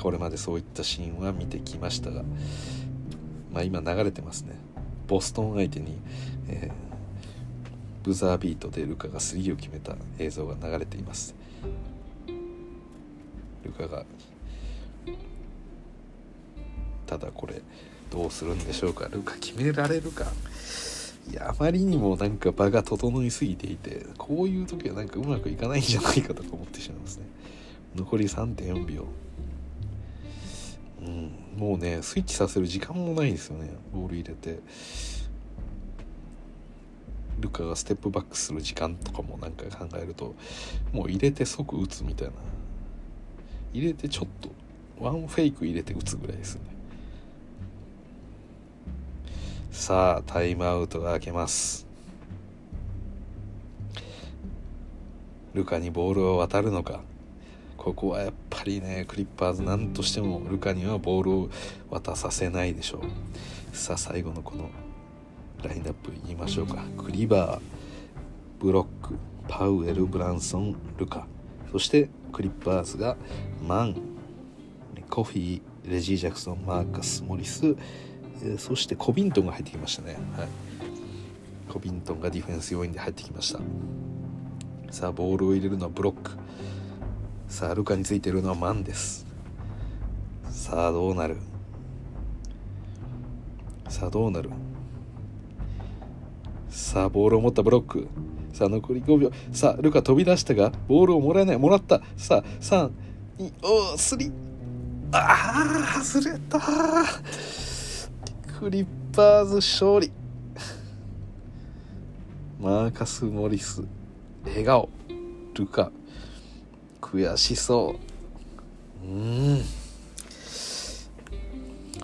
これまでそういったシーンは見てきましたが、まあ今流れてますね。ボストン相手に、ブザービートでルカが3を決めた映像が流れています。ルカが、ただこれどうするんでしょうか。ルカ決められるか。いや、あまりにもなんか場が整いすぎていて、こういう時はなんかうまくいかないんじゃないかとか思ってしまいますね。残り 3.4 秒、もうねスイッチさせる時間もないんですよね。ボール入れてルカがステップバックする時間とかもなんか考えると、もう入れて即打つみたいな、入れてちょっとワンフェイク入れて打つぐらいですよね。さあタイムアウトが明けます。ルカにボールを渡るのか。ここはやっぱりね、クリッパーズなんとしてもルカにはボールを渡させないでしょう。さあ最後のこのラインナップ言いましょうか。クリバー、ブロック、パウエル、ブランソン、ルカ、そしてクリッパーズがマン、コフィー、レジー・ジャクソン、マーカス・モリス、そしてコビントンが入ってきましたね、はい、コビントンがディフェンス要員で入ってきました。さあボールを入れるのはブロック。さあルカについているのはマンです。さあどうなる、さあどうなる。さあボールを持ったブロック。さあ残り5秒。さあルカ飛び出したがボールをもらえない、もらった。さあ3、2、おー、3、あー外れたー。クリッパーズ勝利。マーカス・モリス笑顔、ルカ悔しそう。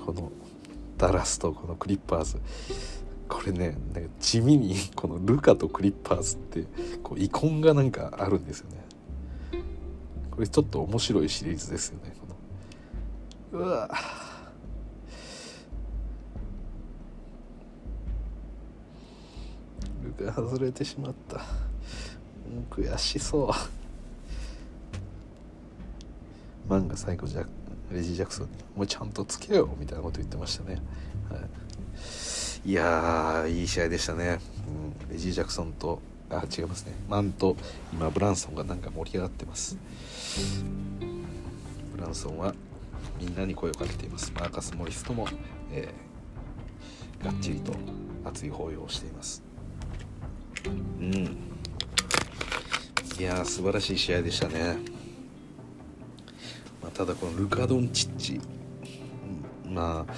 このダラスとこのクリッパーズ、これねなんか地味にこのルカとクリッパーズってこう遺恨がなんかあるんですよね。これちょっと面白いシリーズですよね。このうわぁ、外れてしまった、悔しそう。マンが最後レジー・ジャクソンにもうちゃんとつけよみたいなこと言ってましたね、はい、いやーいい試合でしたね、レジー・ジャクソンと違いますね、マンと今ブランソンがなんか盛り上がってます。ブランソンはみんなに声をかけています。マーカス・モリスとも、がっちりと熱い抱擁をしています。いやー素晴らしい試合でしたね、まあ、ただこのルカ・ドンチッチ、まあ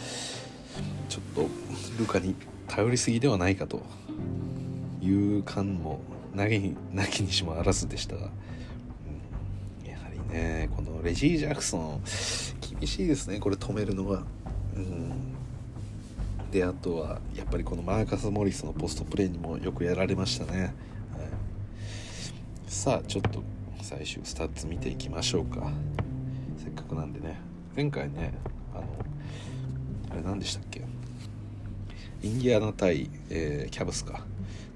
ちょっとルカに頼りすぎではないかという感もなきにしもあらずでしたが、やはりねこのレジー・ジャクソン厳しいですね、これ止めるのは。であとはやっぱりこのマーカス・モリスのポストプレーにもよくやられましたね、はい、さあちょっと最終スタッツ見ていきましょうか。せっかくなんでね、前回ねあれ何でしたっけ、インディアナ対、キャブスか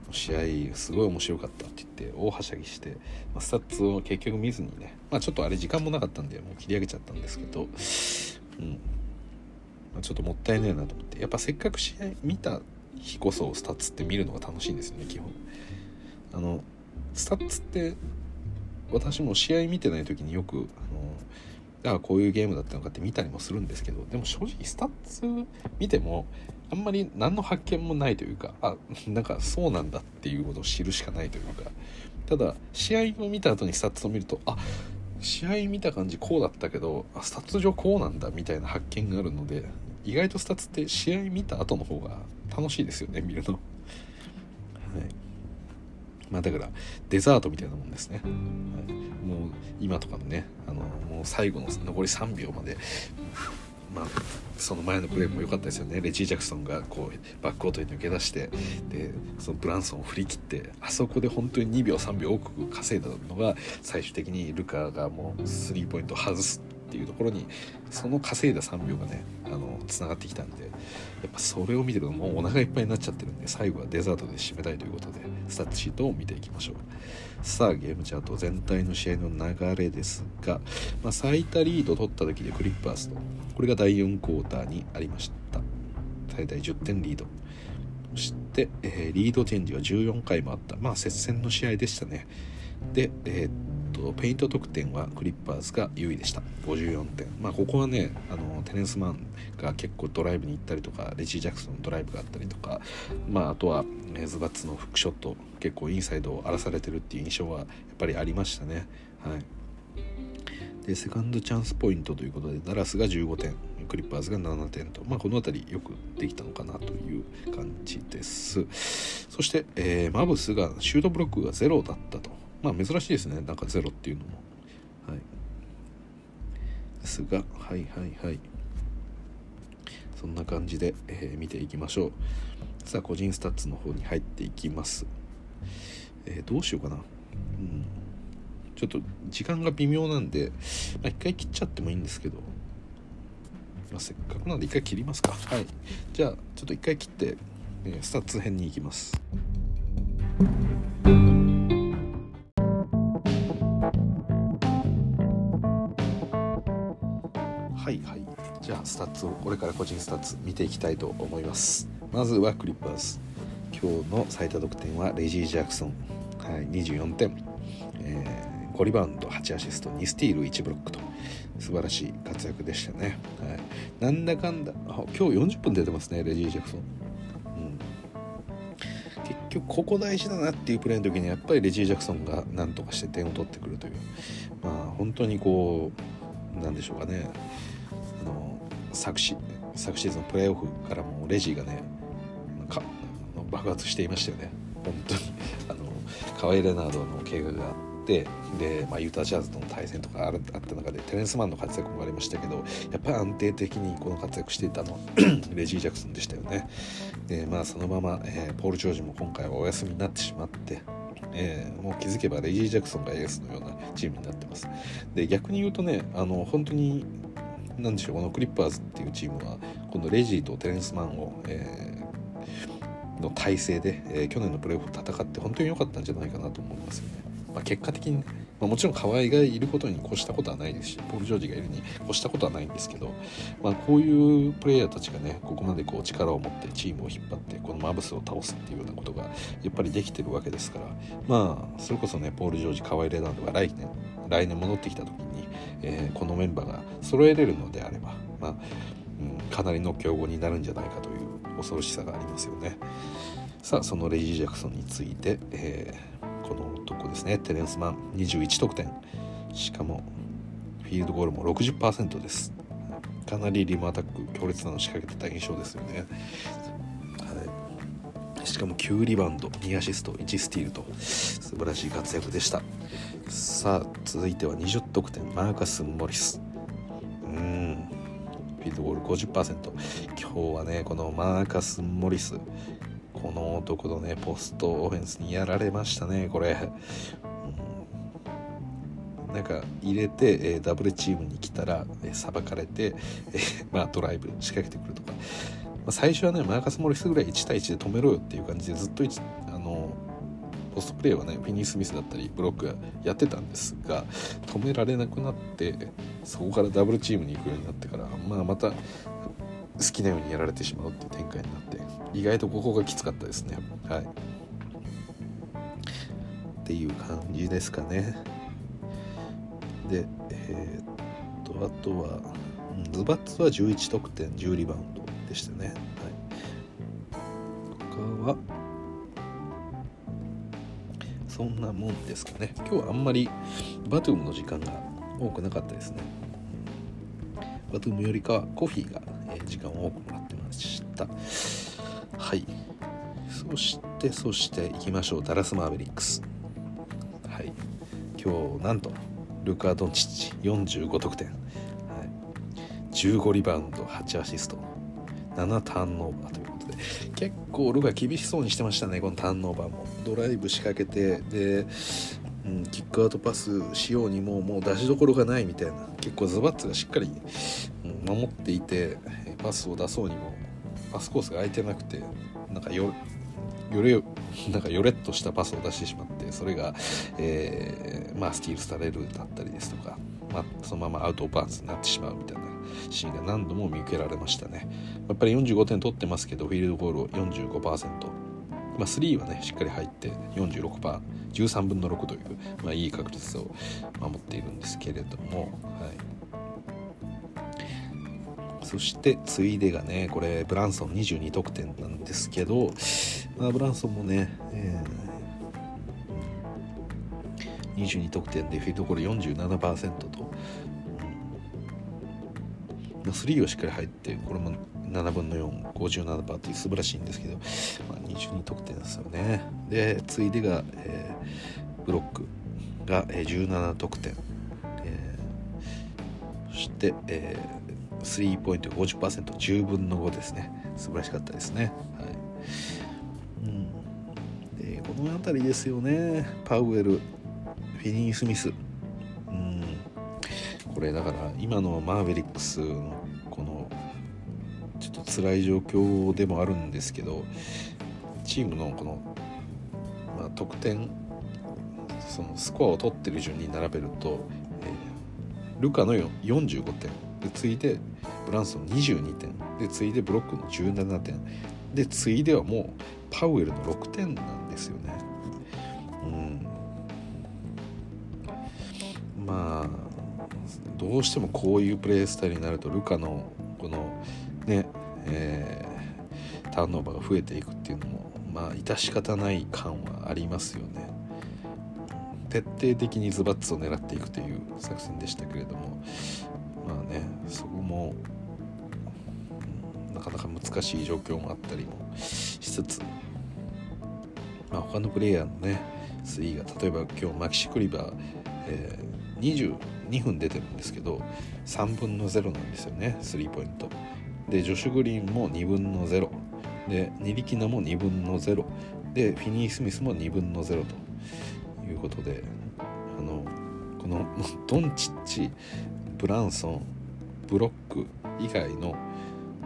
の試合すごい面白かったって言って大はしゃぎして、まあ、スタッツを結局見ずにね、まあ、ちょっとあれ時間もなかったんでもう切り上げちゃったんですけど、ちょっともったいないなと思って、やっぱせっかく試合見た日こそスタッツって見るのが楽しいんですよね。基本スタッツって私も試合見てない時によくこういうゲームだったのかって見たりもするんですけど、でも正直スタッツ見てもあんまり何の発見もないというか、あなんかそうなんだっていうことを知るしかないというか、ただ試合を見た後にスタッツを見ると、あ試合見た感じこうだったけど、あスタッツ上こうなんだみたいな発見があるので、意外とスタッツって試合見た後の方が楽しいですよね見るの、はい、まあだからデザートみたいなもんですね、はい、もう今とかのねもう最後の残り3秒までまあ、その前のプレーも良かったですよね。レジー・ジャクソンがこうバックコートに抜け出して、でそのブランソンを振り切って、あそこで本当に2秒3秒多く稼いだのが最終的にルカがもうスリーポイントを外すっていうところに、その稼いだ3秒がねつながってきたんで、やっぱそれを見てるともうお腹いっぱいになっちゃってるんで、最後はデザートで締めたいということでスタッツシートを見ていきましょう。さあゲームチャート全体の試合の流れですが、まあ、最多リードを取った時でクリッパーズと、これが第4クォーターにありました。最大10点リード、そして、リードチェンジは14回もあった、まあ接戦の試合でしたね。でペイント得点はクリッパーズが優位でした。54点。まあここはねテネンスマンが結構ドライブに行ったりとか、レジー・ジャクソンのドライブがあったりとか、まああとはズバッツのフックショット、結構インサイドを荒らされてるっていう印象はやっぱりありましたね。はい。でセカンドチャンスポイントということでダラスが15点、クリッパーズが7点と、まあ、この辺りよくできたのかなという感じです。そして、マブスがシュートブロックが0だったと、まあ珍しいですね、なんかゼロっていうのも、はい、ですが、はいはいはい、そんな感じで、見ていきましょう。さあ個人スタッツの方に入っていきます。どうしようかな、ちょっと時間が微妙なんで、まあ、一回切っちゃってもいいんですけど、まあ、せっかくなんで一回切りますか。はい。じゃあちょっと一回切って、スタッツ編に行きます。スタッツをこれから個人スタッツ見ていきたいと思います。まずはクリッパーズ、今日の最多得点はレジー・ジャクソン、はい、24点、5リバウンド8アシスト2スティール1ブロックと素晴らしい活躍でしたね、はい、なんだかんだ今日40分出てますねレジー・ジャクソン、結局ここ大事だなっていうプレーの時にやっぱりレジー・ジャクソンが何とかして点を取ってくるという、まあ本当にこうなんでしょうかね、昨シーズンのプレーオフからもレジーがね爆発していましたよね。本当にカワイ・レナードの怪我があって、で、まあ、ユータ・ジャズとの対戦とかあった中でテレンスマンの活躍もありましたけど、やっぱり安定的にこの活躍していたのはレジー・ジャクソンでしたよね。で、まあ、そのまま、ポール・ジョージも今回はお休みになってしまって、もう気づけばレジー・ジャクソンがエースのようなチームになってます。で逆に言うとね、本当になんでしょう、このクリッパーズっていうチームはこのレジーとテレンスマンを、の体制で、去年のプレーオフ戦って本当に良かったんじゃないかなと思いますよね。まあ、結果的に、ね、まあ、もちろん河合がいることに越したことはないですし、ポール・ジョージがいるに越したことはないんですけど、まあ、こういうプレイヤーたちがねここまでこう力を持ってチームを引っ張ってこのマブスを倒すっていうようなことがやっぱりできてるわけですから、まあそれこそねポール・ジョージ、河合レナードが来年戻ってきた時に、このメンバーが揃えれるのであれば、まあかなりの強豪になるんじゃないかという恐ろしさがありますよね。さあそのレイジー・ジャクソンについて、この男ですね、テレンスマン21得点、しかもフィールドゴールも 60% です。かなりリムアタック強烈なの仕掛けてた印象ですよね、はい、しかも9リバウンド2アシスト1スティールと素晴らしい活躍でした。さあ続いては20得点、マーカス・モリス、フィールドゴール 50%。 今日はねこのマーカス・モリス、この男のねポストオフェンスにやられましたねこれ、なんか入れて、ダブルチームに来たらさばかれて、まあ、ドライブ仕掛けてくるとか、まあ、最初はねマーカス・モリスぐらい1対1で止めろよっていう感じでずっとポストプレーはねフィニー・スミスだったりブロックがやってたんですが、止められなくなってそこからダブルチームに行くようになってから、まあ、また好きなようにやられてしまうっていう展開になって、意外とここがきつかったですね。はい。っていう感じですかね。で、あとはズバッツは11得点10リバウンドでしたね。はい。他はそんなもんですかね。今日はあんまりバトゥームの時間が多くなかったですね。バトゥームよりかはコフィーが時間を多くもらってました。はい。そそしていきましょう。ダラスマーベリックス、はい、今日なんとルカ・ドンチッチ45得点、はい、15リバウンド8アシスト7ターンオーバーということで、結構ルカ厳しそうにしてましたね。このターンオーバーもドライブ仕掛けてで、キックアウトパスしようにもう出しどころがないみたいな、結構ズバッツがしっかり守っていて、パスを出そうにもパスコースが空いてなくて、なんかよれっとしたパスを出してしまって、それが、スティールされるだったりですとか、そのままアウトオブバウンズになってしまうみたいなシーンが何度も見受けられましたね。やっぱり45点取ってますけど、フィールドゴールを 45%、3はねしっかり入って 46%、13分の6という、いい確率を守っているんですけれども、はい、そしてついでがね、これブランソン22得点なんですけど、ブランソンもね、22得点でフィールドゴール 47% と、3をしっかり入って、これも7分の4 57% って素晴らしいんですけど、22得点ですよね。でついでが、ブロックが、17得点、そして、スリーポイント 50%、 10分の5ですね。素晴らしかったですね、はい。でこの辺りですよね、パウエル、フィニー・スミス、これだから今のマーベリックスのこのちょっと辛い状況でもあるんですけど、チームのこの、得点、そのスコアを取ってる順に並べると、ルカの45点で、次いでブランソン22点で、次いでブロックの17点で、次いではもうパウエルの6点なんですよね。どうしてもこういうプレースタイルになると、ルカのこのね、ターンオーバーが増えていくっていうのも、致し方ない感はありますよね。徹底的にズバッツを狙っていくという作戦でしたけれども、そこも、なかなか難しい状況もあったりもしつつ、他のプレイヤーのねスリーが、例えば今日マキシ・クリバー、22分出てるんですけど3分の0なんですよね、スリーポイントで。ジョシュ・グリーンも2分の0で、ニリキナも2分の0で、フィニー・スミスも2分の0ということで、このドンチッチ、ブランソン、ブロック以外の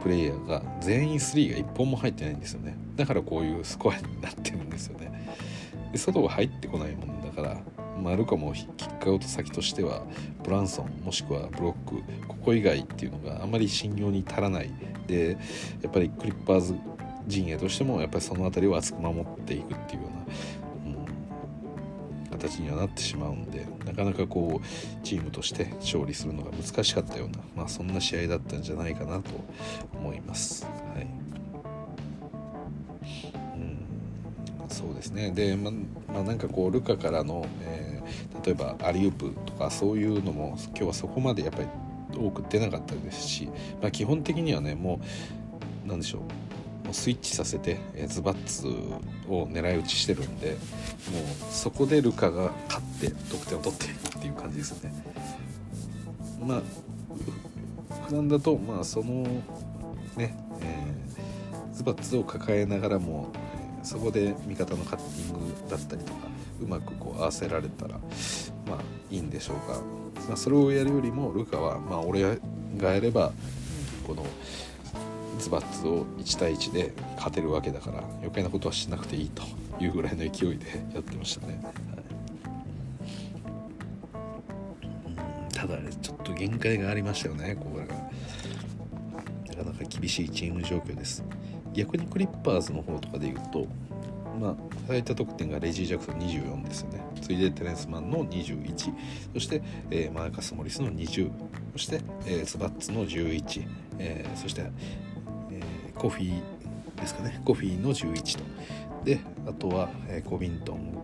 プレイヤーが全員スリーが1本も入ってないんですよね。だからこういうスコアになってるんですよね。で外が入ってこないもんだから、ルカもキックアウト先としてはブランソンもしくはブロック、ここ以外っていうのがあまり信用に足らないで、やっぱりクリッパーズ陣営としてもやっぱりその辺りを厚く守っていくっていうような、形にはなってしまうんで、なかなかこうチームとして勝利するのが難しかったような、そんな試合だったんじゃないかなと思います、はい。そうですね。で、なんかこうルカからの、例えばアリウープとかそういうのも今日はそこまでやっぱり多く出なかったですし、基本的にはね、もうなんでしょう、もうスイッチさせて、ズバッツを狙い撃ちしてるんで、もうそこでルカが勝って得点を取っているっていう感じですよね。普段だとそのね、ズバッツを抱えながらもそこで味方のカッティングだったりとかうまくこう合わせられたらいいんでしょうか。それをやるよりもルカは俺がやればこのズバッツを1対1で勝てるわけだから、余計なことはしなくていいというぐらいの勢いでやってましたね、はい。ただちょっと限界がありましたよね。これがなかなか厳しいチーム状況です。逆にクリッパーズの方とかで言うと、最多得点がレジー・ジャクソン24ですよね。ついでテレンスマンの21、そして、マーカス・モリスの20、そして、スバッツの11、そして、コフィーですかね、コフィーの11と、であとは、コビントン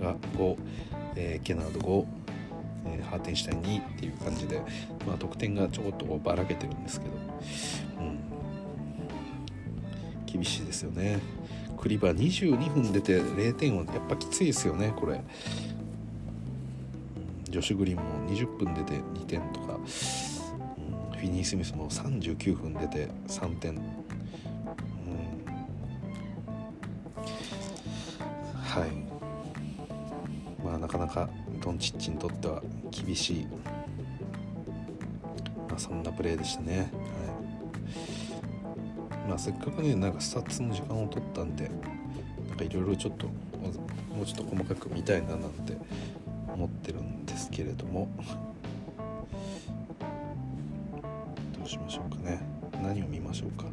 が5、ケナード5、ハーテンシュタイン2っていう感じで、得点がちょこっとばらけてるんですけど、厳しいですよね。クリバー22分出て0点はやっぱきついですよね。これジョシュグリーンも20分出て2点とか、フィニー・スミスも39分出て3点、はい、まあなかなかドンチッチにとっては厳しい、まあ、そんなプレーでしたね、はい。まあ、せっかくねなんかスタッツの時間を取ったんでなんかいろいろちょっともうちょっと細かく見たいななんて思ってるんですけれども、どうしましょうかね、何を見ましょうか。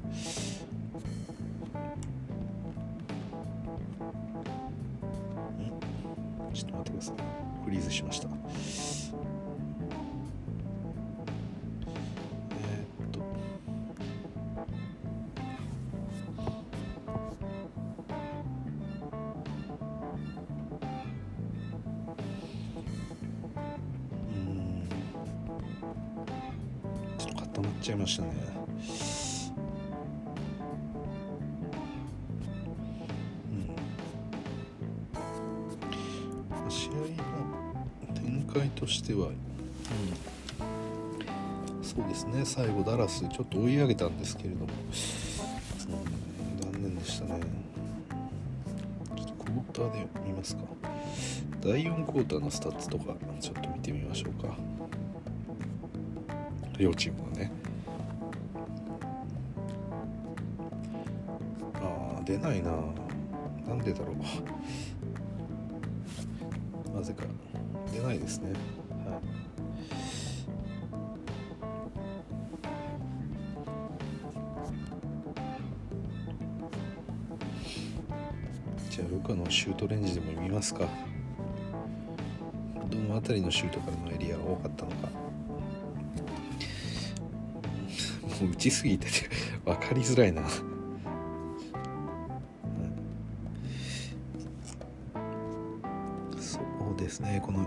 ちょっと待ってください、フリーズしました。ちゃいましたね。うん、試合の展開としては、そうですね。最後ダラスちょっと追い上げたんですけれども、残念でしたね。ちょっとクォーターで見ますか。第4クォーターのスタッツとかちょっと見てみましょうか。両チームのね。出ないな、なんでだろう、なぜか出ないですね、はい。じゃあルカのシュートレンジでも見ますか。どのあたりのシュートからのエリアが多かったのか、もう打ちすぎてて分かりづらいな。この、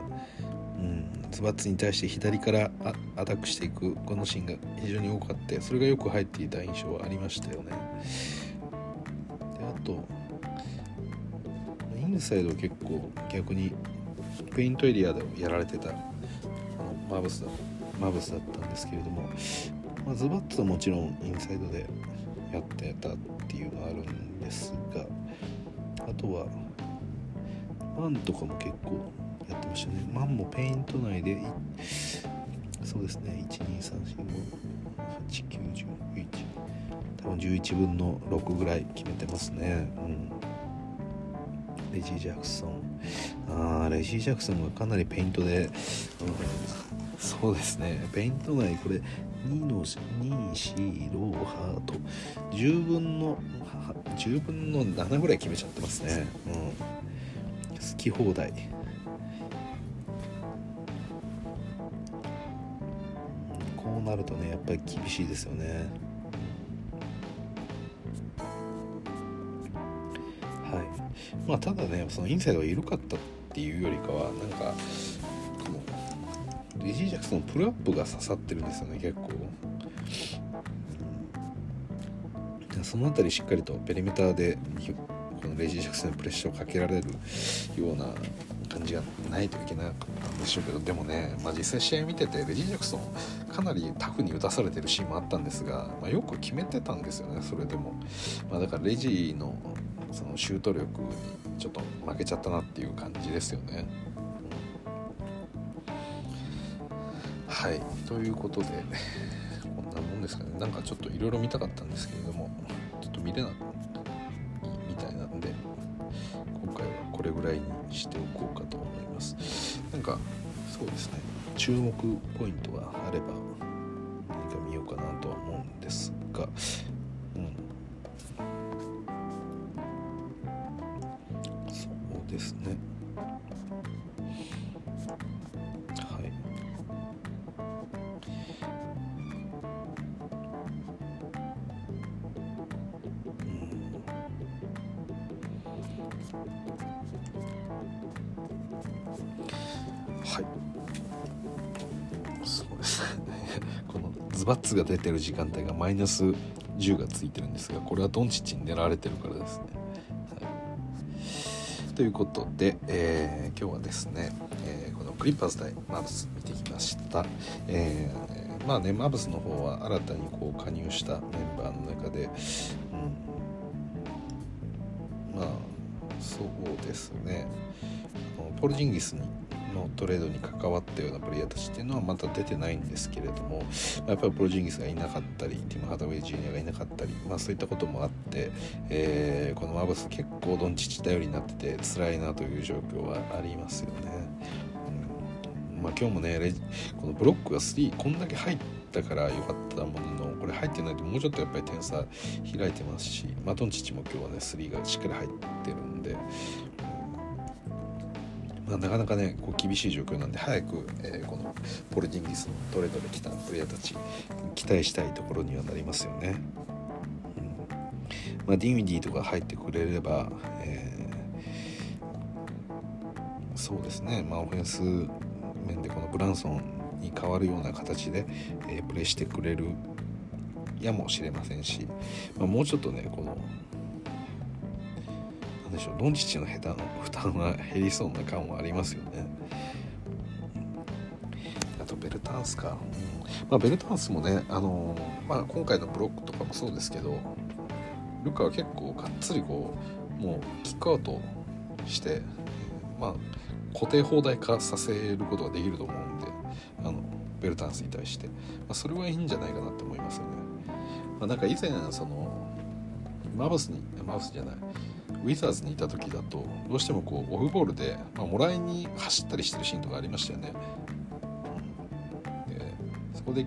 ズバッツに対して左からアタックしていくこのシーンが非常に多かった、それがよく入っていた印象はありましたよね。であとインサイド結構逆にペイントエリアでやられてたマブスだったんですけれども、まあ、ズバッツはもちろんインサイドでやってたっていうのがあるんですが、あとはマンとかも結構やってましたね。マンもペイント内でそうですね 1,2,3,4,5,8,9,10,11 多分11分の6ぐらい決めてますね、レジー・ジャクソン、レジー・ジャクソンがかなりペイントで、そうですねペイント内これ2,4,8と10分の7ぐらい決めちゃってますね、好き放題。こうなるとねやっぱり厳しいですよね。はい。まあただねそのインサイドが緩かったっていうよりかはなんかこのレジー・ジャクソンのプルアップが刺さってるんですよね結構。そのあたりしっかりとペリメーターで。レジー・ジャクソンにプレッシャーをかけられるような感じがないといけなかったんでしょうけど、でもね、まあ、実際試合見ててレジー・ジャクソンかなりタフに打たされてるシーンもあったんですが、まあ、よく決めてたんですよねそれでも、まあ、だからレジーのそのシュート力にちょっと負けちゃったなっていう感じですよね、はい、ということでこんなもんですかね。なんかちょっといろいろ見たかったんですけれどもちょっと見れなかったこれぐらいにしておこうかと思います。なんかそうですね注目ポイントがあれば何か見ようかなとは思うんですが、そうですね、はい、ズバッツが出てる時間帯がマイナス10がついてるんですが、これはドンチッチに狙われてるからですね、はということで、今日はですね、このクリッパーズ対マーブス見てきました。まあね、マーブスの方は新たにこう加入したメンバーの中で、まあそうですね、ポルジンギスのトレードに関わったようなプレイヤーたちっていうのはまだ出てないんですけれども、やっぱりポルジンギスがいなかったりティム・ハダウェイ・ジュニアがいなかったり、まあ、そういったこともあって、このマーブス結構ドンチッチ頼りになってて辛いなという状況はありますよね。まあ、今日もねこのブロックが3こんだけ入ったから良かったものの、これ入ってないともうちょっとやっぱり点差開いてますし、まあ、ドンチッチも今日はね3がしっかり入ってるんで、なかなかねこう厳しい状況なんで、早く、このポルジンギスのトレードで来たプレイヤーたち期待したいところにはなりますよね。ディミディとか入ってくれれば、そうですね、オフェンス面でこのブランソンに変わるような形で、プレーしてくれるやもしれませんし、もうちょっとねこのドンチッチの負担が減りそうな感はありますよね。あとベルタンスか、ベルタンスもね、今回のブロックとかもそうですけど、ルカは結構がっつりこうもうキックアウトして、固定放題化させることができると思うんで、ベルタンスに対して、それはいいんじゃないかなと思いますよね。なんか以前そのウィザーズにいた時だとどうしてもこうオフボールで、もらいに走ったりしてるシーンとかありましたよね。でそこで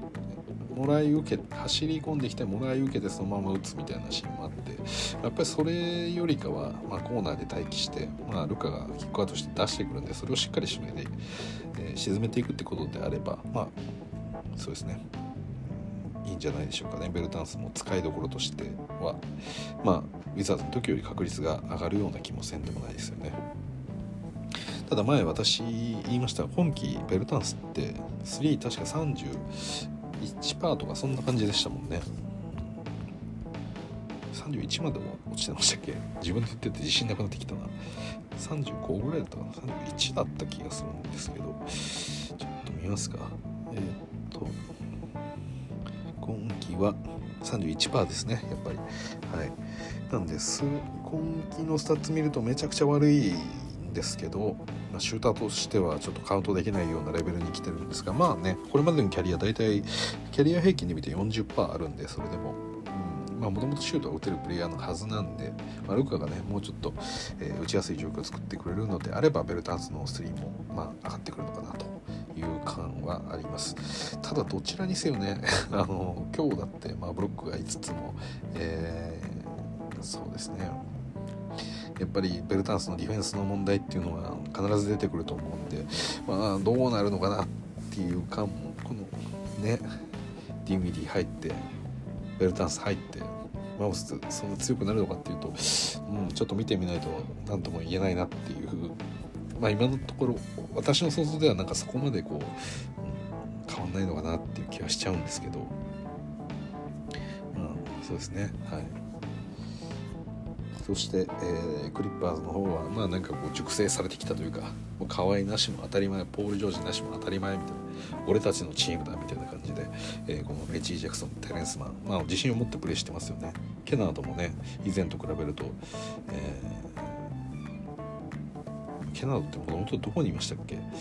走り込んできてもらい受けてそのまま打つみたいなシーンもあって、やっぱりそれよりかは、コーナーで待機して、ルカがキックアウトして出してくるんで、それをしっかり沈めていくってことであれば、そうですね、いいんじゃないでしょうかね。ベルタンスも使いどころとしては、ウィザーズの時より確率が上がるような気もせんでもないですよね。ただ前私言いました、今季ベルタンスって3確か 31% とかそんな感じでしたもんね。31までも落ちてましたっけ？自分で言ってて自信なくなってきたな。35ぐらいだったかな、31だった気がするんですけど、ちょっと見ますか。今季は 31% ですね、やっぱり。なんです。今季のスタッツ見るとめちゃくちゃ悪いんですけど、シューターとしてはちょっとカウントできないようなレベルに来てるんですが、これまでのキャリア大体キャリア平均で見て 40% あるんで、それでももともとシュートを打てるプレイヤーのはずなんで、ルカがねもうちょっと、打ちやすい状況を作ってくれるのであれば、ベルタンスの3も上がってくるのかなという感はあります。ただどちらにせよね今日だって、ブロックが5つも、そうですね、やっぱりベルタンスのディフェンスの問題っていうのは必ず出てくると思うんで、どうなるのかなっていう感も、このねディミディ入ってベルタンス入ってマウスそんな強くなるのかっていうと、ちょっと見てみないと何とも言えないなっていう、今のところ私の想像ではなんかそこまでこう、変わんないのかなっていう気はしちゃうんですけど、そうですね、そして、クリッパーズの方はなんかこう熟成されてきたというか、もう可愛いなしも当たり前、ポール・ジョージなしも当たり前みたいな、俺たちのチームだみたいな感じで、このレッジー・ジャクソン、テレンスマン、自信を持ってプレーしてますよね。ケナードもね以前と比べると、ケナードってもともとどこにいましたっけ？なんか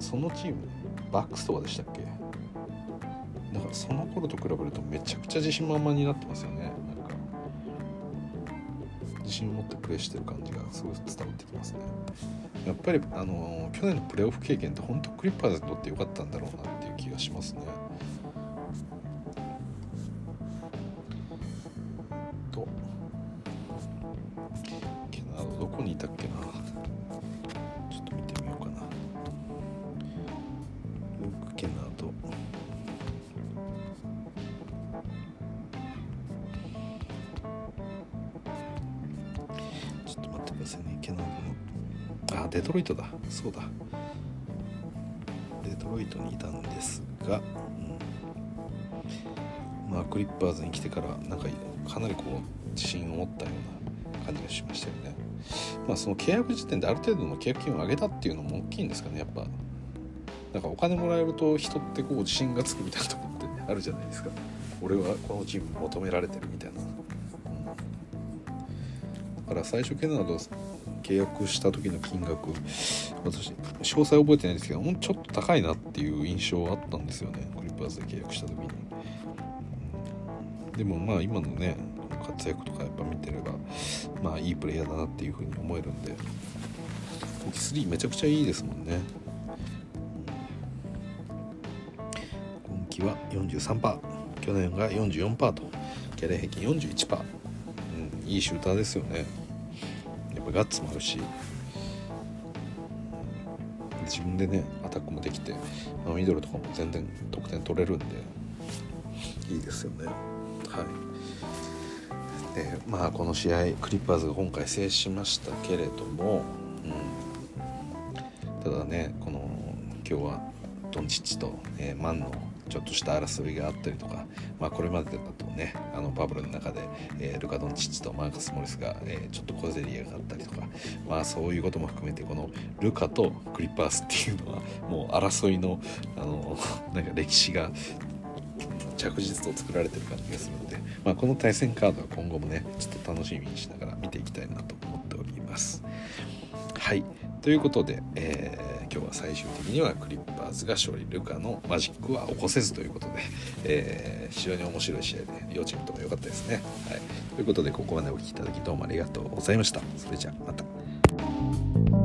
そのチームバックスとかでしたっけ？なんかその頃と比べるとめちゃくちゃ自信満々になってますよね。自信を持ってプレーしてる感じがすごい伝わってきますね。やっぱり去年のプレーオフ経験って本当クリッパーズにとって良かったんだろうなっていう気がしますね。ケナードどこにいたっけな、ちょっと見てみようかな。ケナードデトロイトだ、そうだ、デトロイトにいたんですが、クリッパーズに来てからなんかかなりこう自信を持ったような感じがしましたよね。まあ、その契約時点である程度の契約金を上げたっていうのも大きいんですかね。やっぱなんかお金もらえると人ってこう自信がつくみたいなところってあるじゃないですか。俺はこのチームに求められてるみたいな、うん、だから最初ケナード契約した時の金額、私詳細覚えてないんですけどもうちょっと高いなっていう印象はあったんですよね、クリッパーズで契約した時に。でもまあ今のね活躍とかやっぱ見てればまあいいプレイヤーだなっていう風に思えるんで、オキ3めちゃくちゃいいですもんね。今季は 43%、 去年が 44% とキャリア平均 41%、うん、いいシューターですよね。やっぱガッツもあるし自分でねアタックもできて、まあ、ミドルとかも全然得点取れるんでいいですよね。はいでまあ、この試合クリッパーズが今回制しましたけれども、うん、ただねこの今日はドンチッチと、マンのちょっとした争いがあったりとか、まあ、これまでだとねあのバブルの中で、ルカ・ドンチッチとマーカス・モリスが、ちょっと小競り合いがあったりとか、まあ、そういうことも含めてこのルカとクリッパーズっていうのはもう争いの、なんか歴史が着実と作られてる感じがするので、まあ、この対戦カードは今後もねちょっと楽しみにしながら見ていきたいなと思っております。はいということで、今日は最終的にはクリッパーズが勝利、ルカのマジックは起こせずということで、非常に面白い試合で両チームとも良かったですね、はい、ということでここまでお聞きいただきどうもありがとうございました。それじゃあまた。